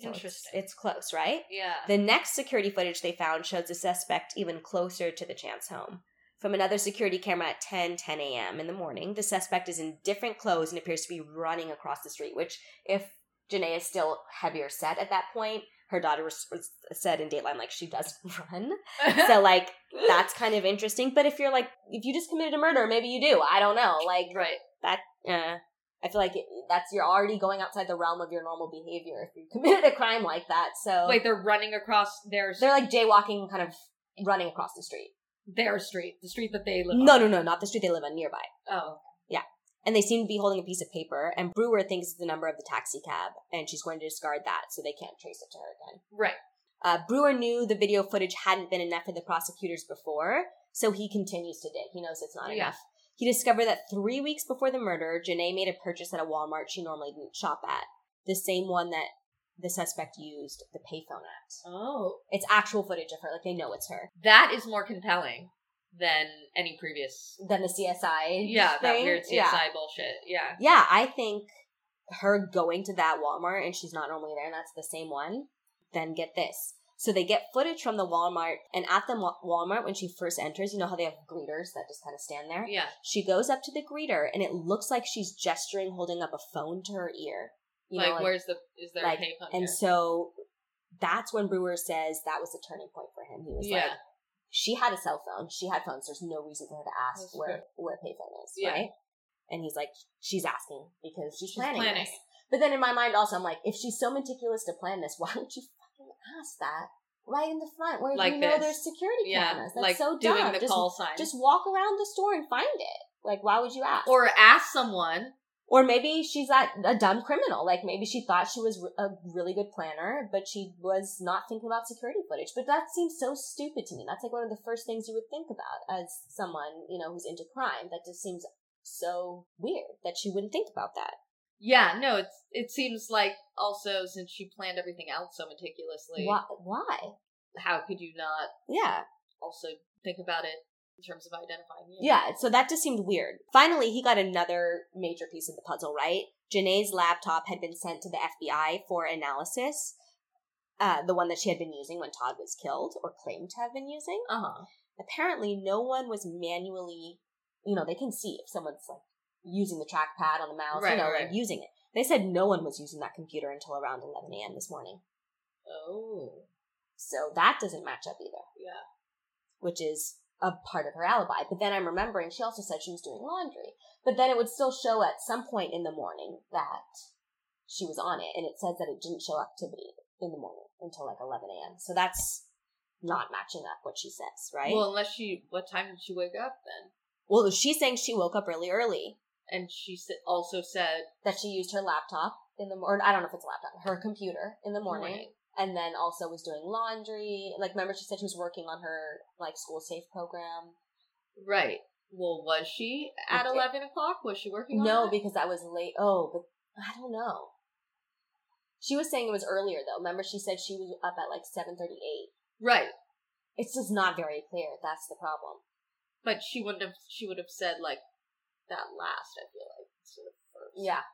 So interesting. It's, it's close, right? Yeah. The next security footage they found shows the suspect even closer to the Chance home. From another security camera at ten a.m. in the morning, the suspect is in different clothes and appears to be running across the street, which if Jenea is still heavier set at that point, her daughter was, was said in Dateline, like, she doesn't run. So, like, that's kind of interesting. But if you're, like, if you just committed a murder, maybe you do. I don't know. Like, right. that, uh... I feel like it, that's you're already going outside the realm of your normal behavior if you committed a crime like that. So wait, they're running across their street. They're like jaywalking, kind of running across the street. Their street, the street that they live no, on. No, no, no, not the street they live on, nearby. Oh, yeah. And they seem to be holding a piece of paper. And Brewer thinks it's the number of the taxi cab, and she's going to discard that so they can't trace it to her again. Right. Uh, Brewer knew the video footage hadn't been enough for the prosecutors before, so he continues to dig. He knows it's not yeah. enough. He discovered that three weeks before the murder, Jenea made a purchase at a Walmart she normally didn't shop at. The same one that the suspect used the payphone at. Oh. It's actual footage of her. Like, they know it's her. That is more compelling than any previous... Than the C S I Yeah, thing. That weird C S I yeah. bullshit. Yeah. Yeah, I think her going to that Walmart, and she's not normally there, and that's the same one, then get this. So they get footage from the Walmart, and at the Walmart, when she first enters, you know how they have greeters that just kind of stand there? Yeah. She goes up to the greeter, and it looks like she's gesturing, holding up a phone to her ear. You like, know, like, where's the, is there like, a payphone? And here? So that's when Brewer says that was the turning point for him. He was yeah. like, she had a cell phone. She had phones. There's no reason for her to ask that's where, where a payphone is, yeah. right? And he's like, she's asking because she's, she's planning, planning this. But then in my mind also, I'm like, if she's so meticulous to plan this, why would you ask that right in the front where like you know this. There's security yeah, cameras. That's like so dumb. Doing the just, call sign. Just walk around the store and find it. Like, why would you ask? Or ask someone. Or maybe she's like a dumb criminal. Like, maybe she thought she was a really good planner, but she was not thinking about security footage. But that seems so stupid to me. That's like one of the first things you would think about as someone, you know, who's into crime. That just seems so weird that she wouldn't think about that. Yeah, no, it's, it seems like also since she planned everything out so meticulously. Why? Why? How could you not yeah. also think about it in terms of identifying you? Yeah, so that just seemed weird. Finally, he got another major piece of the puzzle, right? Janae's laptop had been sent to the F B I for analysis, uh, the one that she had been using when Todd was killed or claimed to have been using. Uh-huh. Apparently, no one was manually, you know, they can see if someone's like, using the trackpad on the mouse, right, you know, right. like using it. They said no one was using that computer until around eleven a.m. this morning. Oh. So that doesn't match up either. Yeah. Which is a part of her alibi. But then I'm remembering she also said she was doing laundry. But then it would still show at some point in the morning that she was on it. And it says that it didn't show activity in the morning until like eleven a.m. So that's not matching up what she says, right? Well, unless she, what time did she wake up then? Well, she's saying she woke up really early. And she also said that she used her laptop in the morning. I don't know if it's a laptop, her computer in the morning, morning, and then also was doing laundry. Like, remember, she said she was working on her like school safe program. Right. Well, was she at okay. eleven o'clock? Was she working? on No, that? Because that was late. Oh, but I don't know. She was saying it was earlier though. Remember, she said she was up at like seven thirty-eight. Right. It's just not very clear. That's the problem. But she wouldn't have. She would have said like. That last, I feel like, sort of first. Yeah,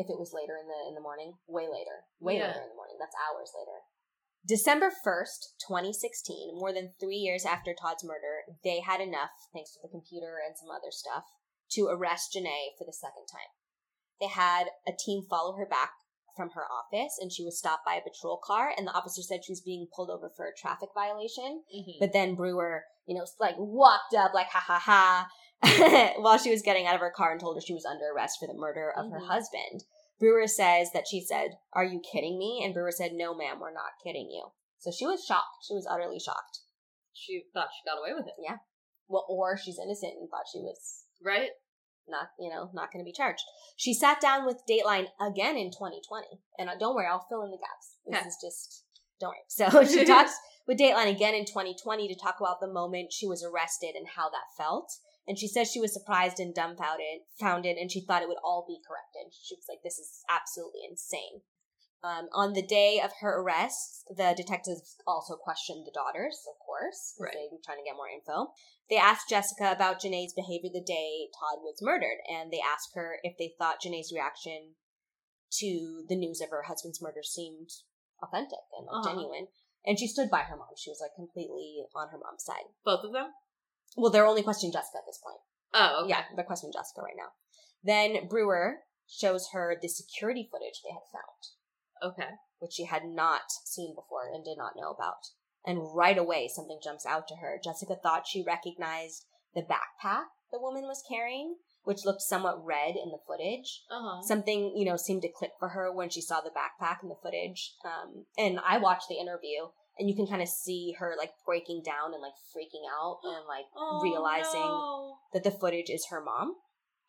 if it was later in the in the morning, way later, way yeah. later in the morning. That's hours later. December first, twenty sixteen. More than three years after Todd's murder, they had enough, thanks to the computer and some other stuff, to arrest Janae for the second time. They had a team follow her back from her office, and she was stopped by a patrol car. And the officer said she was being pulled over for a traffic violation. Mm-hmm. But then Brewer, you know, like walked up, like ha ha ha. While she was getting out of her car and told her she was under arrest for the murder of mm-hmm. her husband. Brewer says that she said, "Are you kidding me?" And Brewer said, "No, ma'am, we're not kidding you." So she was shocked. She was utterly shocked. She thought she got away with it. Yeah. Well, or she's innocent and thought she was right. Not, you know, not going to be charged. She sat down with Dateline again in twenty twenty. And don't worry, I'll fill in the gaps. This okay. is just, don't worry. So she talked with Dateline again in twenty twenty to talk about the moment she was arrested and how that felt. And she says she was surprised and dumbfounded, founded, and she thought it would all be corrected. She was like, this is absolutely insane. Um, on the day of her arrest, the detectives also questioned the daughters, of course, because right. they were trying to get more info. They asked Jessica about Janae's behavior the day Todd was murdered, and they asked her if they thought Janae's reaction to the news of her husband's murder seemed authentic and uh-huh. genuine. And she stood by her mom. She was like completely on her mom's side. Both of them? Well, they're only questioning Jessica at this point. Oh, okay. Yeah, they're questioning Jessica right now. Then Brewer shows her the security footage they had found. Okay. Which she had not seen before and did not know about. And right away, something jumps out to her. Jessica thought she recognized the backpack the woman was carrying, which looked somewhat red in the footage. Uh-huh. Something, you know, seemed to click for her when she saw the backpack in the footage. Um, and I watched the interview. And you can kind of see her, like, breaking down and, like, freaking out and, like, oh, realizing no. that the footage is her mom.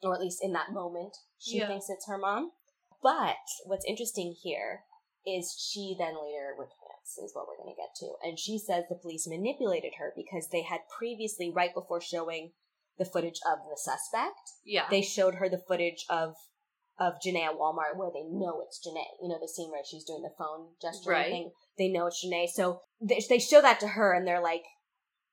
Or at least in that moment, she yeah. thinks it's her mom. But what's interesting here is she then later recants, is what we're going to get to. And she says the police manipulated her because they had previously, right before showing the footage of the suspect, yeah. they showed her the footage of... of Janae at Walmart where they know it's Janae. You know, the scene where she's doing the phone gesture right. thing. They know it's Janae. So they, they show that to her and they're like,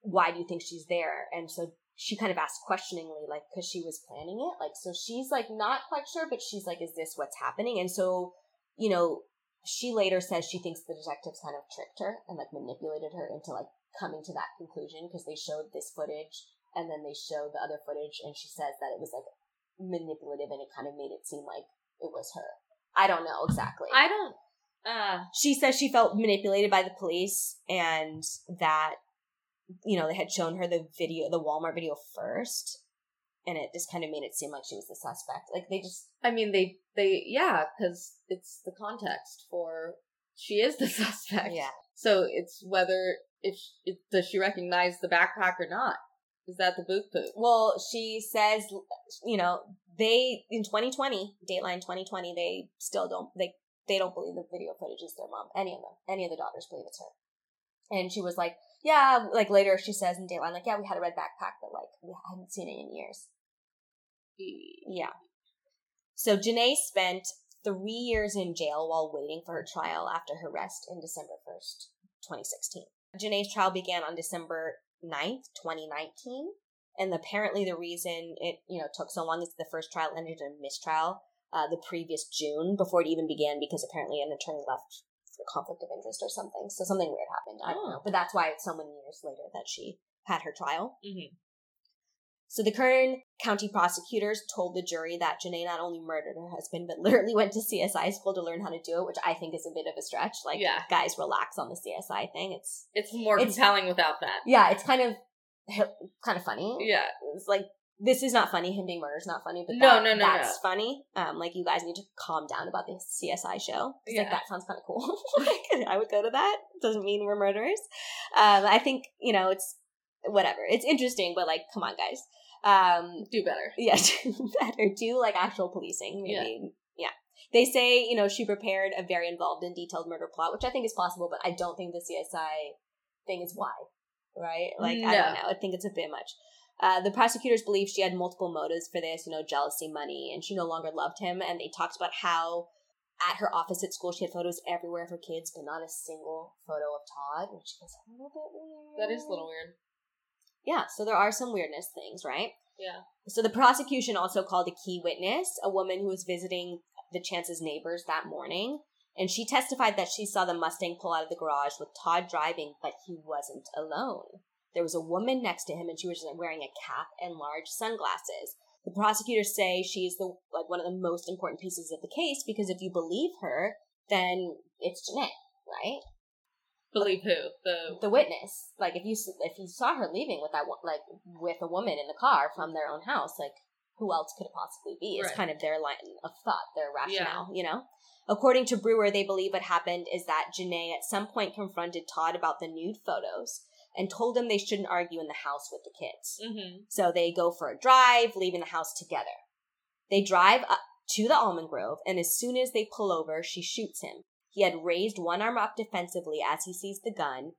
why do you think she's there? And so she kind of asks questioningly, like, because she was planning it. Like, so she's like, not quite sure, but she's like, is this what's happening? And so, you know, she later says she thinks the detectives kind of tricked her and like manipulated her into like coming to that conclusion because they showed this footage and then they showed the other footage. And she says that it was like, manipulative and it kind of made it seem like it was her. I don't know exactly. I don't uh she says she felt manipulated by the police and that, you know, they had shown her the video, the Walmart video first, and it just kind of made it seem like she was the suspect. Like they just I mean they they yeah because it's the context for she is the suspect. Yeah. So it's whether if it, does she recognize the backpack or not? Is that the boot boot? Well, she says, you know, they in twenty twenty, Dateline twenty twenty, they still don't they they don't believe the video footage is their mom. Any of them, any of the daughters believe it's her. And she was like, yeah, like later she says in Dateline, like, yeah, we had a red backpack, but like we haven't seen it in years. Yeah. So Jenea spent three years in jail while waiting for her trial after her arrest in December first, twenty sixteen. Jenea's trial began on December ninth, twenty nineteen, and apparently the reason it, you know, took so long is the first trial ended in mistrial uh, the previous June before it even began, because apparently an attorney left for conflict of interest or something. So something weird happened. I don't know. But that's why it's so many years later that she had her trial. Mm-hmm. So the Kern County prosecutors told the jury that Jenea not only murdered her husband, but literally went to C S I school to learn how to do it, which I think is a bit of a stretch. Like, yeah. Guys, relax on the C S I thing. It's it's more it's, compelling without that. Yeah, it's kind of kind of funny. Yeah, it's like this is not funny. Him being murdered is not funny. But that, no, no, no, that's no. funny. Um, like you guys need to calm down about the C S I show. It's yeah. like that sounds kind of cool. Like, I would go to that. Doesn't mean we're murderers. Um, I think you know it's whatever. It's interesting, but like, come on, guys. Um, do better. Yeah, do better. Do, like, actual policing, maybe. Yeah. yeah. They say, you know, she prepared a very involved and detailed murder plot, which I think is possible, but I don't think the C S I thing is why, right? Like, no. I don't know. I think it's a bit much. Uh, the prosecutors believe she had multiple motives for this, you know, jealousy, money, and she no longer loved him, and they talked about how at her office at school, she had photos everywhere of her kids, but not a single photo of Todd, which is a little bit weird. That is a little weird. Yeah, so there are some weirdness things, right? Yeah. So the prosecution also called a key witness, a woman who was visiting the Chance's neighbors that morning, and she testified that she saw the Mustang pull out of the garage with Todd driving, but he wasn't alone. There was a woman next to him, and she was wearing a cap and large sunglasses. The prosecutors say she is the like one of the most important pieces of the case, because if you believe her, then it's Jenea, right? Believe who? The the witness. Like, if you if you saw her leaving with that like with a woman in the car from their own house, like, who else could it possibly be? It's right. Kind of their line of thought, their rationale, yeah. You know? According to Brewer, they believe what happened is that Jenea at some point confronted Todd about the nude photos and told him they shouldn't argue in the house with the kids. Mm-hmm. So they go for a drive, leaving the house together. They drive up to the Almond Grove, and as soon as they pull over, she shoots him. He had raised one arm up defensively as he sees the gun.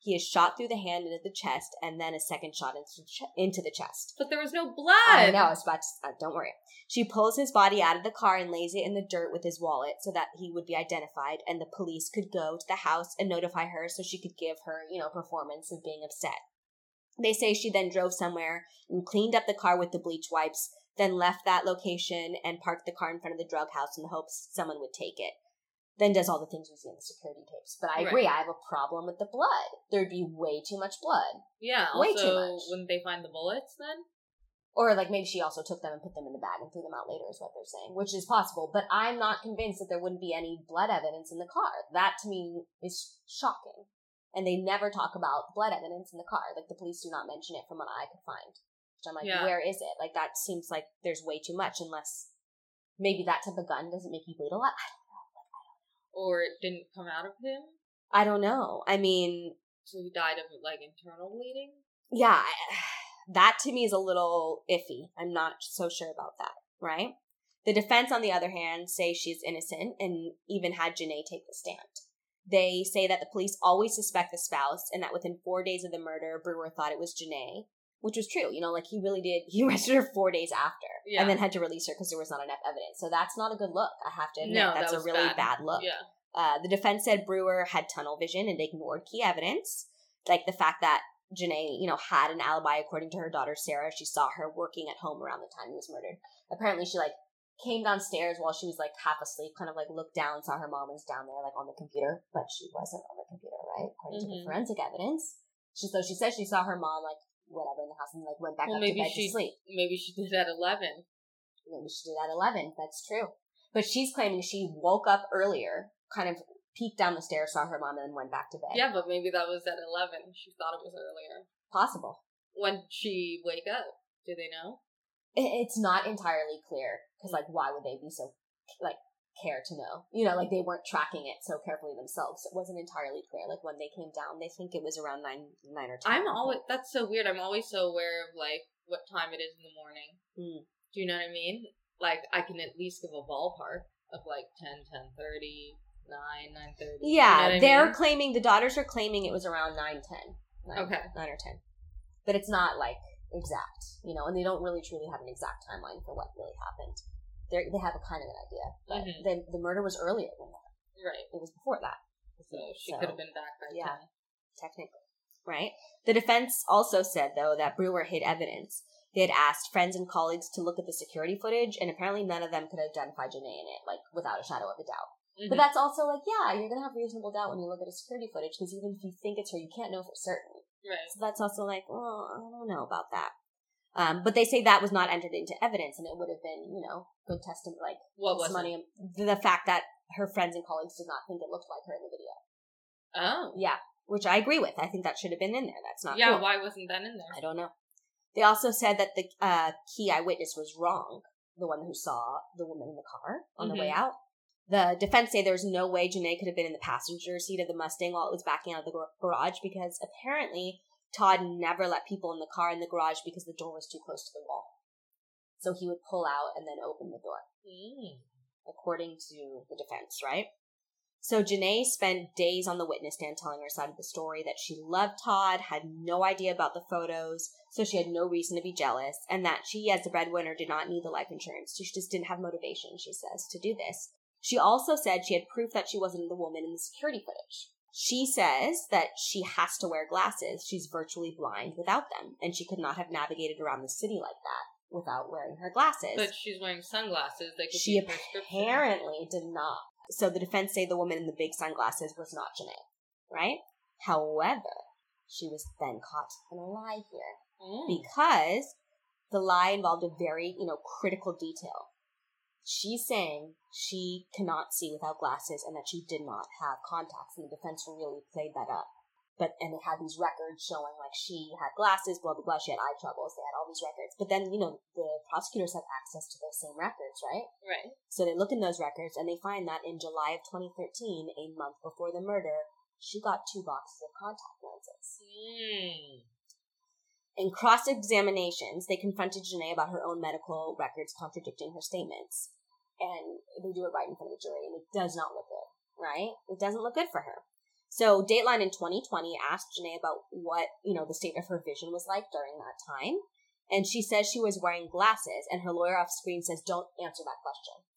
He is shot through the hand into the chest, and then a second shot into, ch- into the chest. But there was no blood! I know, I was about to... Uh, don't worry. She pulls his body out of the car and lays it in the dirt with his wallet so that he would be identified, and the police could go to the house and notify her so she could give her, you know, performance of being upset. They say she then drove somewhere and cleaned up the car with the bleach wipes, then left that location and parked the car in front of the drug house in the hopes someone would take it. Then does all the things we see in the security tapes. But I agree, right. I have a problem with the blood. There'd be way too much blood. Yeah, way also, too much. Wouldn't they find the bullets then? Or, like, maybe she also took them and put them in the bag and threw them out later is what they're saying, which is possible. But I'm not convinced that there wouldn't be any blood evidence in the car. That, to me, is shocking. And they never talk about blood evidence in the car. Like, the police do not mention it from what I could find. Which I'm like, yeah. Where is it? Like, that seems like there's way too much, unless maybe that type of gun doesn't make you bleed a lot. Or it didn't come out of him? I don't know. I mean... So he died of, like, internal bleeding? Yeah. That, to me, is a little iffy. I'm not so sure about that, right? The defense, on the other hand, say she's innocent and even had Jenea take the stand. They say that the police always suspect the spouse and that within four days of the murder, Brewer thought it was Jenea, which was true. You know, like, he really did. He arrested her four days after yeah. and then had to release her because there was not enough evidence. So that's not a good look, I have to admit. No, that's that a really bad, bad look. Yeah. Uh, the defense said Brewer had tunnel vision and ignored key evidence, like the fact that Jenea, you know, had an alibi according to her daughter, Sarah. She saw her working at home around the time he was murdered. Apparently, she, like, came downstairs while she was, like, half asleep, kind of, like, looked down, saw her mom was down there, like, on the computer. But she wasn't on the computer, right? According mm-hmm. to the forensic evidence. She, so she said she saw her mom, like, whatever in the house and, like, went back well, up to bed she, to sleep. Maybe she did at eleven. Maybe she did at eleven. That's true. But she's claiming she woke up earlier, kind of peeked down the stairs, saw her mom, and then went back to bed. Yeah, but maybe that was at eleven. She thought it was earlier. Possible. When did she wake up? Do they know? It's not entirely clear, because, like, why would they be so, like, care to know. You know, like, they weren't tracking it so carefully themselves. It wasn't entirely clear. Like, when they came down, they think it was around nine, nine or ten. I'm always, that's so weird. I'm always so aware of, like, what time it is in the morning. Mm. Do you know what I mean? Like, I can at least give a ballpark of, like, ten, ten thirty, nine, nine thirty. Yeah, you know they're mean? claiming, the daughters are claiming it was around nine, ten. nine, okay. nine or ten. But it's not, like, exact, you know, and they don't really truly have an exact timeline for what really happened. They're, they have a kind of an idea, but mm-hmm. then the murder was earlier than that. Right. It was before that. So she so, could have been back by yeah, time. Technically. Right? The defense also said, though, that Brewer hid evidence. They had asked friends and colleagues to look at the security footage, and apparently none of them could identify Jenea in it, like, without a shadow of a doubt. Mm-hmm. But that's also like, yeah, you're going to have reasonable doubt when you look at a security footage, because even if you think it's her, you can't know for certain. Right. So that's also like, oh, I don't know about that. Um, but they say that was not entered into evidence, and it would have been, you know, good testament, like, what was money, the fact that her friends and colleagues did not think it looked like her in the video. Oh. Yeah, which I agree with. I think that should have been in there. That's not Yeah, cool. Why wasn't that in there? I don't know. They also said that the uh, key eyewitness was wrong, the one who saw the woman in the car on mm-hmm. the way out. The defense say there's no way Jenea could have been in the passenger seat of the Mustang while it was backing out of the gar- garage, because apparently Todd never let people in the car in the garage because the door was too close to the wall. So he would pull out and then open the door, mm. according to the defense, right? So Jenea spent days on the witness stand telling her side of the story, that she loved Todd, had no idea about the photos, so she had no reason to be jealous, and that she, as the breadwinner, did not need the life insurance. She just didn't have motivation, she says, to do this. She also said she had proof that she wasn't the woman in the security footage. She says that she has to wear glasses. She's virtually blind without them, and she could not have navigated around the city like that without wearing her glasses. But she's wearing sunglasses. That could she be apparently did not. So the defense say the woman in the big sunglasses was not Jenea, right? However, she was then caught in a lie here mm. because the lie involved a very, you know, critical detail. She's saying she cannot see without glasses and that she did not have contacts, and the defense really played that up. But and they had these records showing, like, she had glasses, blah, blah, blah, she had eye troubles, they had all these records. But then, you know, the prosecutors have access to those same records, right? Right. So they look in those records, and they find that in July of twenty thirteen, a month before the murder, she got two boxes of contact lenses. Mm. In cross-examinations, they confronted Jenea about her own medical records contradicting her statements. And they do it right in front of the jury, and it does not look good, right? It doesn't look good for her. So Dateline in twenty twenty asked Jenea about what, you know, the state of her vision was like during that time. And she says she was wearing glasses, and her lawyer off screen says, don't answer that question.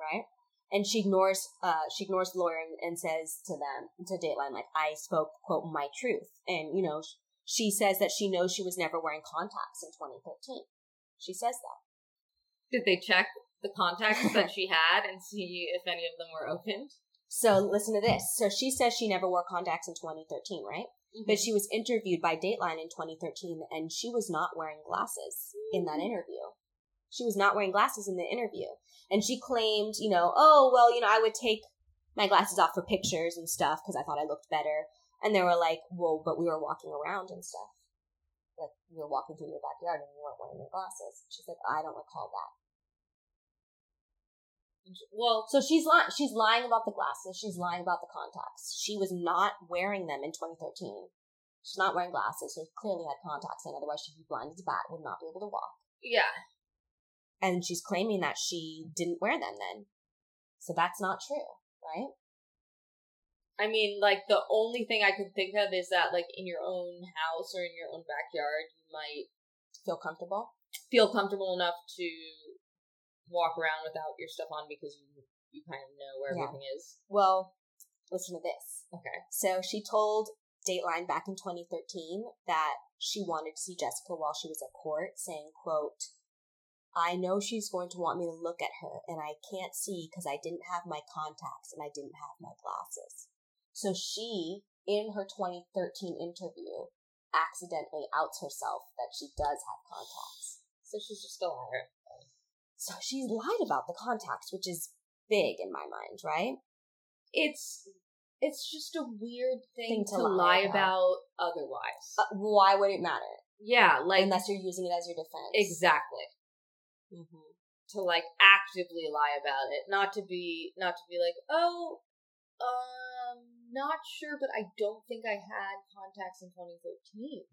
Right? And she ignores uh, she ignores the lawyer and, and says to them, to Dateline, like, I spoke, quote, my truth. And, you know, she says that she knows she was never wearing contacts in twenty thirteen. She says that. Did they check the contacts that she had and see if any of them were opened? So listen to this. So she says she never wore contacts in twenty thirteen, right? Mm-hmm. But she was interviewed by Dateline in twenty thirteen, and she was not wearing glasses in that interview. She was not wearing glasses in the interview. And she claimed, you know, oh, well, you know, I would take my glasses off for pictures and stuff because I thought I looked better. And they were like, well, but we were walking around and stuff. Like, we were walking through your backyard and you weren't wearing your glasses. She's like, I don't recall that. Well, so she's lying. She's lying about the glasses. She's lying about the contacts. She was not wearing them in twenty thirteen. She's not wearing glasses. She clearly had contacts in, otherwise she'd be blind as a bat, would not be able to walk. Yeah. And she's claiming that she didn't wear them then. So that's not true, right? I mean, like, the only thing I could think of is that, like, in your own house or in your own backyard, you might feel comfortable. Feel comfortable enough to walk around without your stuff on because you you kind of know where yeah. everything is. Well, listen to this. Okay. So she told Dateline back in twenty thirteen that she wanted to see Jessica while she was at court, saying, quote, I know she's going to want me to look at her, and I can't see because I didn't have my contacts and I didn't have my glasses. So she, in her twenty thirteen interview, accidentally outs herself that she does have contacts. So she's just a liar. So she's lied about the contacts, which is big in my mind, right? It's it's just a weird thing, thing to, to lie, lie about, about otherwise. Uh, why would it matter? Yeah, like... Unless you're using it as your defense. Exactly. Mm-hmm. to like actively lie about it, not to be not to be like, oh, um, not sure, but I don't think I had contacts in twenty thirteen.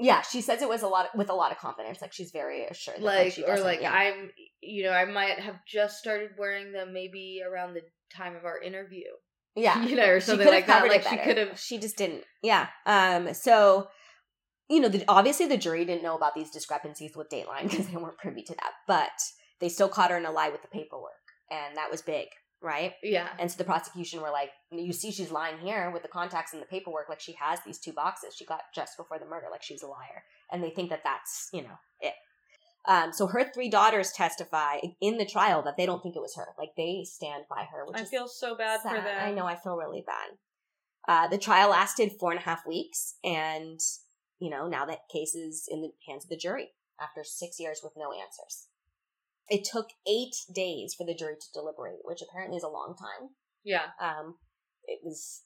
Yeah, she says it was a lot of, with a lot of confidence. Like, she's very assured. Like, she or like, yeah. I'm, you know, I might have just started wearing them maybe around the time of our interview. Yeah, you know, or something like that. Like, she could have. She just didn't. Yeah. Um. So, you know, the, obviously the jury didn't know about these discrepancies with Dateline because they weren't privy to that. But they still caught her in a lie with the paperwork, and that was big, right? Yeah. And so the prosecution were like, you see, she's lying here with the contacts and the paperwork. Like, she has these two boxes she got just before the murder. Like, she's a liar, and they think that that's, you know, it. Um, so her three daughters testify in the trial that they don't think it was her. Like, they stand by her. Which I is feel so bad sad. for them. I know. I feel really bad. Uh, the trial lasted four and a half weeks. And, you know, now that case is in the hands of the jury after six years with no answers. It took eight days for the jury to deliberate, which apparently is a long time. Yeah. Um, it was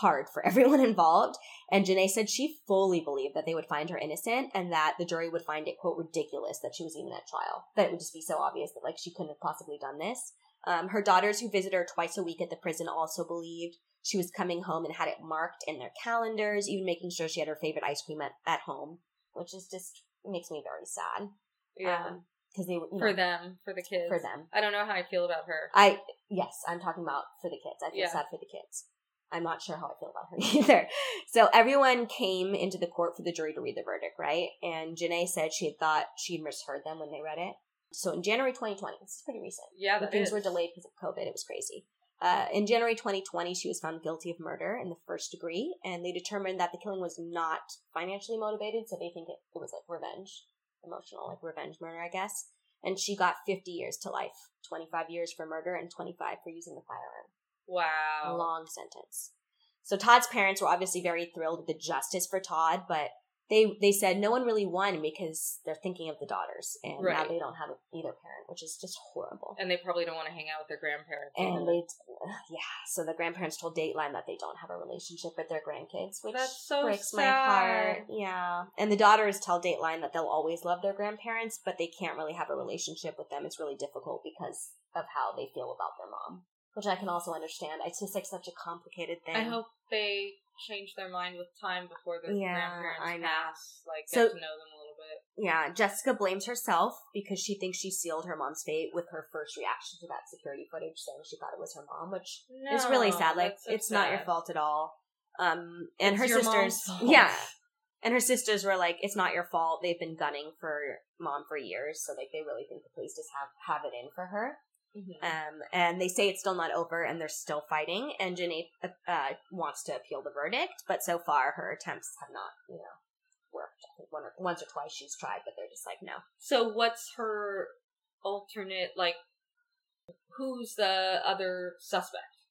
hard for everyone involved, and Jenea said she fully believed that they would find her innocent and that the jury would find it, quote, ridiculous that she was even at trial, that it would just be so obvious that, like, she couldn't have possibly done this. Um, her daughters, who visit her twice a week at the prison, also believed she was coming home and had it marked in their calendars, even making sure she had her favorite ice cream at, at home, which is just makes me very sad. Yeah. Um, Because they, you know, for them, for the kids, for them. I don't know how I feel about her. I yes, I'm talking about for the kids. I feel yeah. sad for the kids. I'm not sure how I feel about her either. So everyone came into the court for the jury to read the verdict, right? And Jenea said she had thought she'd misheard them when they read it. So in January twenty twenty, this is pretty recent. Yeah, that things is. were delayed because of COVID. It was crazy. Uh, in January twenty twenty, she was found guilty of murder in the first degree, and they determined that the killing was not financially motivated. So they think it, it was like revenge. Emotional, like revenge murder, I guess. And she got fifty years to life, twenty-five years for murder and twenty-five for using the firearm. Wow. A long sentence. So Todd's parents were obviously very thrilled with the justice for Todd, but they they said no one really won because they're thinking of the daughters, and right. now they don't have either parent, which is just horrible. And they probably don't want to hang out with their grandparents. And they, yeah. So the grandparents told Dateline that they don't have a relationship with their grandkids, which That's so breaks sad. my heart. Yeah. And the daughters tell Dateline that they'll always love their grandparents, but they can't really have a relationship with them. It's really difficult because of how they feel about their mom, which I can also understand. It's just like such a complicated thing. I hope they change their mind with time before their yeah, grandparents pass, like get so, to know them a little bit. Yeah, Jessica blames herself because she thinks she sealed her mom's fate with her first reaction to that security footage, saying she thought it was her mom, which no, is really sad. Like, so it's sad. Not your fault at all. Um, and it's her sisters, yeah, and her sisters were like, "It's not your fault." They've been gunning for mom for years, so like they really think the police just have have it in for her. Mm-hmm. Um, and they say it's still not over and they're still fighting, and Jenea uh, wants to appeal the verdict, but so far her attempts have not, you know, worked. I think one or, once or twice she's tried, but they're just like, no. So what's her alternate, like, who's the other suspect?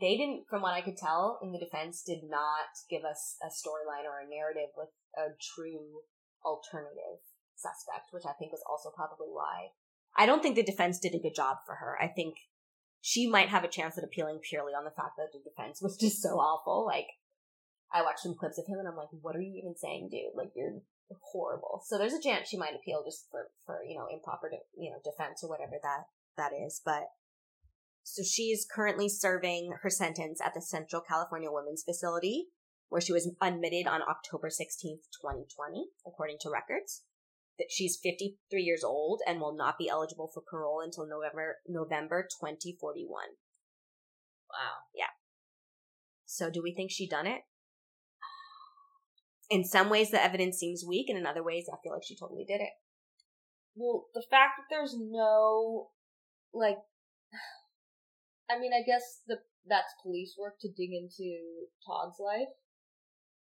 They didn't, from what I could tell, in the defense, did not give us a storyline or a narrative with a true alternative suspect, which I think was also probably why. I don't think the defense did a good job for her. I think she might have a chance at appealing purely on the fact that the defense was just so awful. Like, I watched some clips of him and I'm like, what are you even saying, dude? Like, you're horrible. So there's a chance she might appeal just for, for you know, improper, you know, defense or whatever that, that is. But so she's currently serving her sentence at the Central California Women's Facility, where she was admitted on October sixteenth, twenty twenty, according to records. That she's fifty-three years old and will not be eligible for parole until November November twenty forty-one. Wow. Yeah. So do we think she done it? In some ways, the evidence seems weak, and in other ways, I feel like she totally did it. Well, the fact that there's no, like, I mean, I guess the that's police work to dig into Todd's life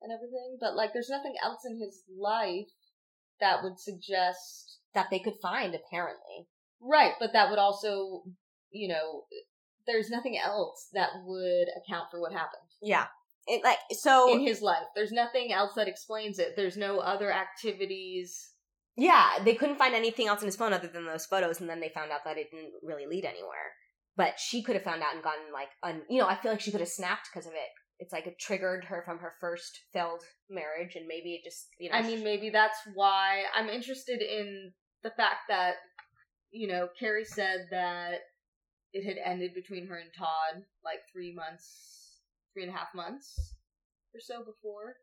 and everything, but, like, there's nothing else in his life that would suggest that they could find, apparently. Right, but that would also, you know, there's nothing else that would account for what happened. Yeah. It, like, so in his life, there's nothing else that explains it. There's no other activities. Yeah, they couldn't find anything else in his phone other than those photos, and then they found out that it didn't really lead anywhere. But she could have found out and gotten, like, un- you know, I feel like she could have snapped because of it. It's like it triggered her from her first failed marriage, and maybe it just, you know. I mean, maybe that's why I'm interested in the fact that you know, Carrie said that it had ended between her and Todd like three months, three and a half months or so before,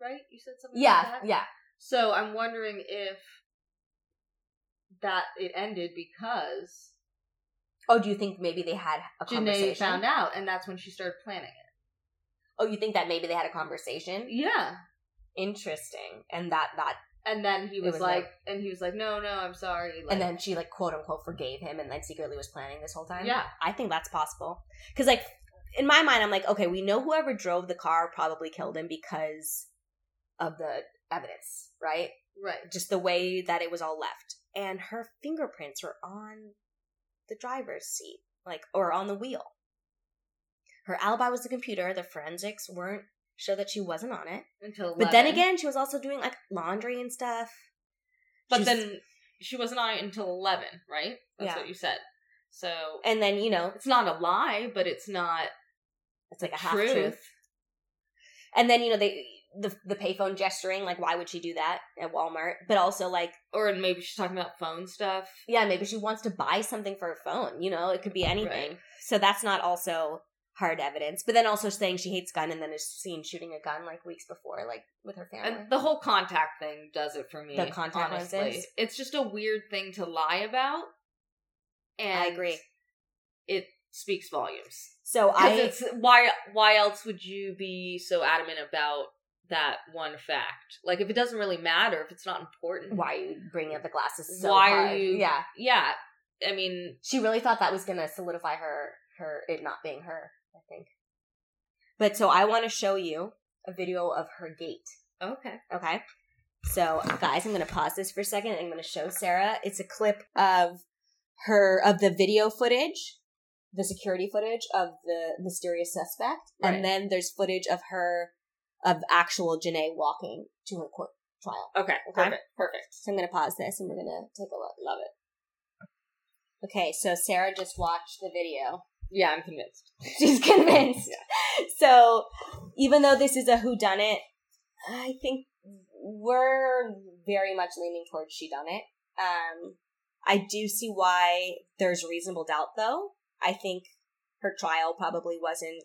right? You said something yeah, like that? Yeah, yeah. So I'm wondering if that it ended because... Oh, do you think maybe they had a Jenea conversation? Jenea found out, and that's when she started planning it. Oh, you think that maybe they had a conversation? Yeah. Interesting. And that... that and then he was, was like... No. And he was like, no, no, I'm sorry. Like, and then she, like, quote-unquote forgave him and, like, secretly was planning this whole time? Yeah. I think that's possible. Because, like, in my mind, I'm like, okay, we know whoever drove the car probably killed him because of the evidence, right? Right. Just the way that it was all left. And her fingerprints were on... the driver's seat, like, or on the wheel. Her alibi was the computer. The forensics weren't sure that she wasn't on it until eleven. But then again, she was also doing like laundry and stuff. But She's, then she wasn't on it until eleven, right? That's yeah. what you said. So, and then, you know, it's not a lie, but it's not. It's like a half truth. truth. And then, you know, they the the payphone gesturing. Like, why would she do that at Walmart? But also, like, or maybe she's talking about phone stuff. Yeah, maybe she wants to buy something for her phone. You know, it could be anything. Right. So that's not also hard evidence. But then also saying she hates gun and then is seen shooting a gun like weeks before, like with her family. And the whole contact thing does it for me. The contact honestly. lenses. It's just a weird thing to lie about. And I agree. It speaks volumes. So I it's, why why else would you be so adamant about that one fact? Like, if it doesn't really matter, if it's not important, why are you bringing up the glasses so why hard? Are you yeah yeah I mean, she really thought that was gonna solidify her her it not being her, I think. But so I want to show you a video of her gait. Okay okay So guys, I'm gonna pause this for a second and I'm gonna show Sarah. It's a clip of her of the video footage, the security footage of the mysterious suspect, right. And then there's footage of her of actual Jenea walking to her court trial. Okay, okay. Perfect. Perfect. So I'm going to pause this and we're going to take a look. Love it. Okay, so Sarah just watched the video. Yeah, I'm convinced. She's convinced. Yeah. So even though this is a whodunit, I think we're very much leaning towards she done it. Um, I do see why there's reasonable doubt, though. I think her trial probably wasn't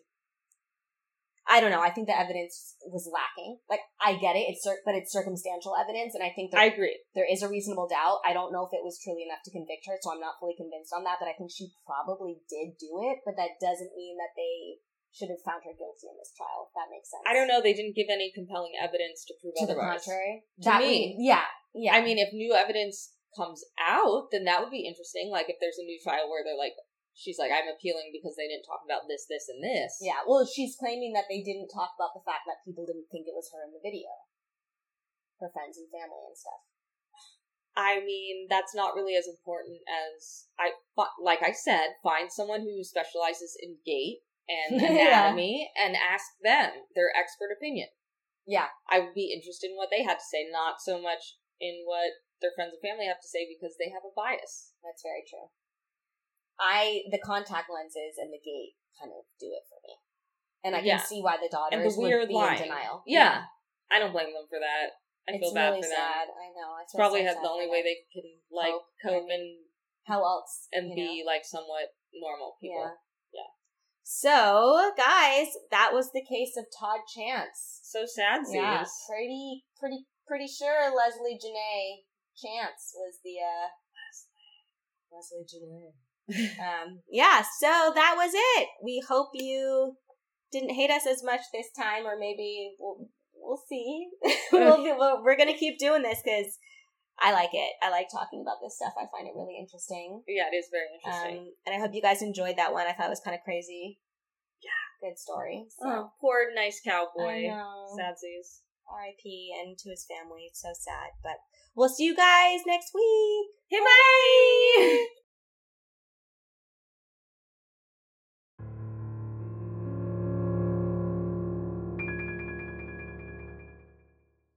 I don't know. I think the evidence was lacking. Like, I get it, it's cir- but it's circumstantial evidence, and I think there, I agree. There is a reasonable doubt. I don't know if it was truly enough to convict her, so I'm not fully convinced on that, but I think she probably did do it, but that doesn't mean that they should have found her guilty in this trial, if that makes sense. I don't know. They didn't give any compelling evidence to prove to otherwise. To the contrary? To that me. Would, yeah. yeah. I mean, if new evidence comes out, then that would be interesting. Like, if there's a new trial where they're like, she's like, I'm appealing because they didn't talk about this, this, and this. Yeah, well, she's claiming that they didn't talk about the fact that people didn't think it was her in the video. Her friends and family and stuff. I mean, that's not really as important as, I like I said, find someone who specializes in gait and anatomy yeah. and ask them their expert opinion. Yeah. I would be interested in what they had to say, not so much in what their friends and family have to say because they have a bias. That's very true. I the contact lenses and the gait kind of do it for me, and I can yeah. see why the daughters the would be lying. in denial. Yeah. yeah, I don't blame them for that. I it's feel bad really for them. Sad. I know. It's probably has the only way they can like cope, cope I mean, and how else and be know? like somewhat normal people. Yeah. yeah. So, guys, that was the case of Todd Chance. So sad. Yeah, pretty, pretty, pretty sure Leslie Jenea Chance was the uh, Leslie Leslie Jenea. um yeah so that was it. We hope you didn't hate us as much this time, or maybe we'll, we'll see. we'll, we'll, we're gonna keep doing this because I like it. I like talking about this stuff. I find it really interesting. Yeah, it is very interesting. Um, and I hope you guys enjoyed that one. I thought it was kind of crazy. Yeah, good story. So. Oh, poor nice cowboy. I know. Sadsies. R I P and to his family. It's so sad, but we'll see you guys next week. Hey, bye.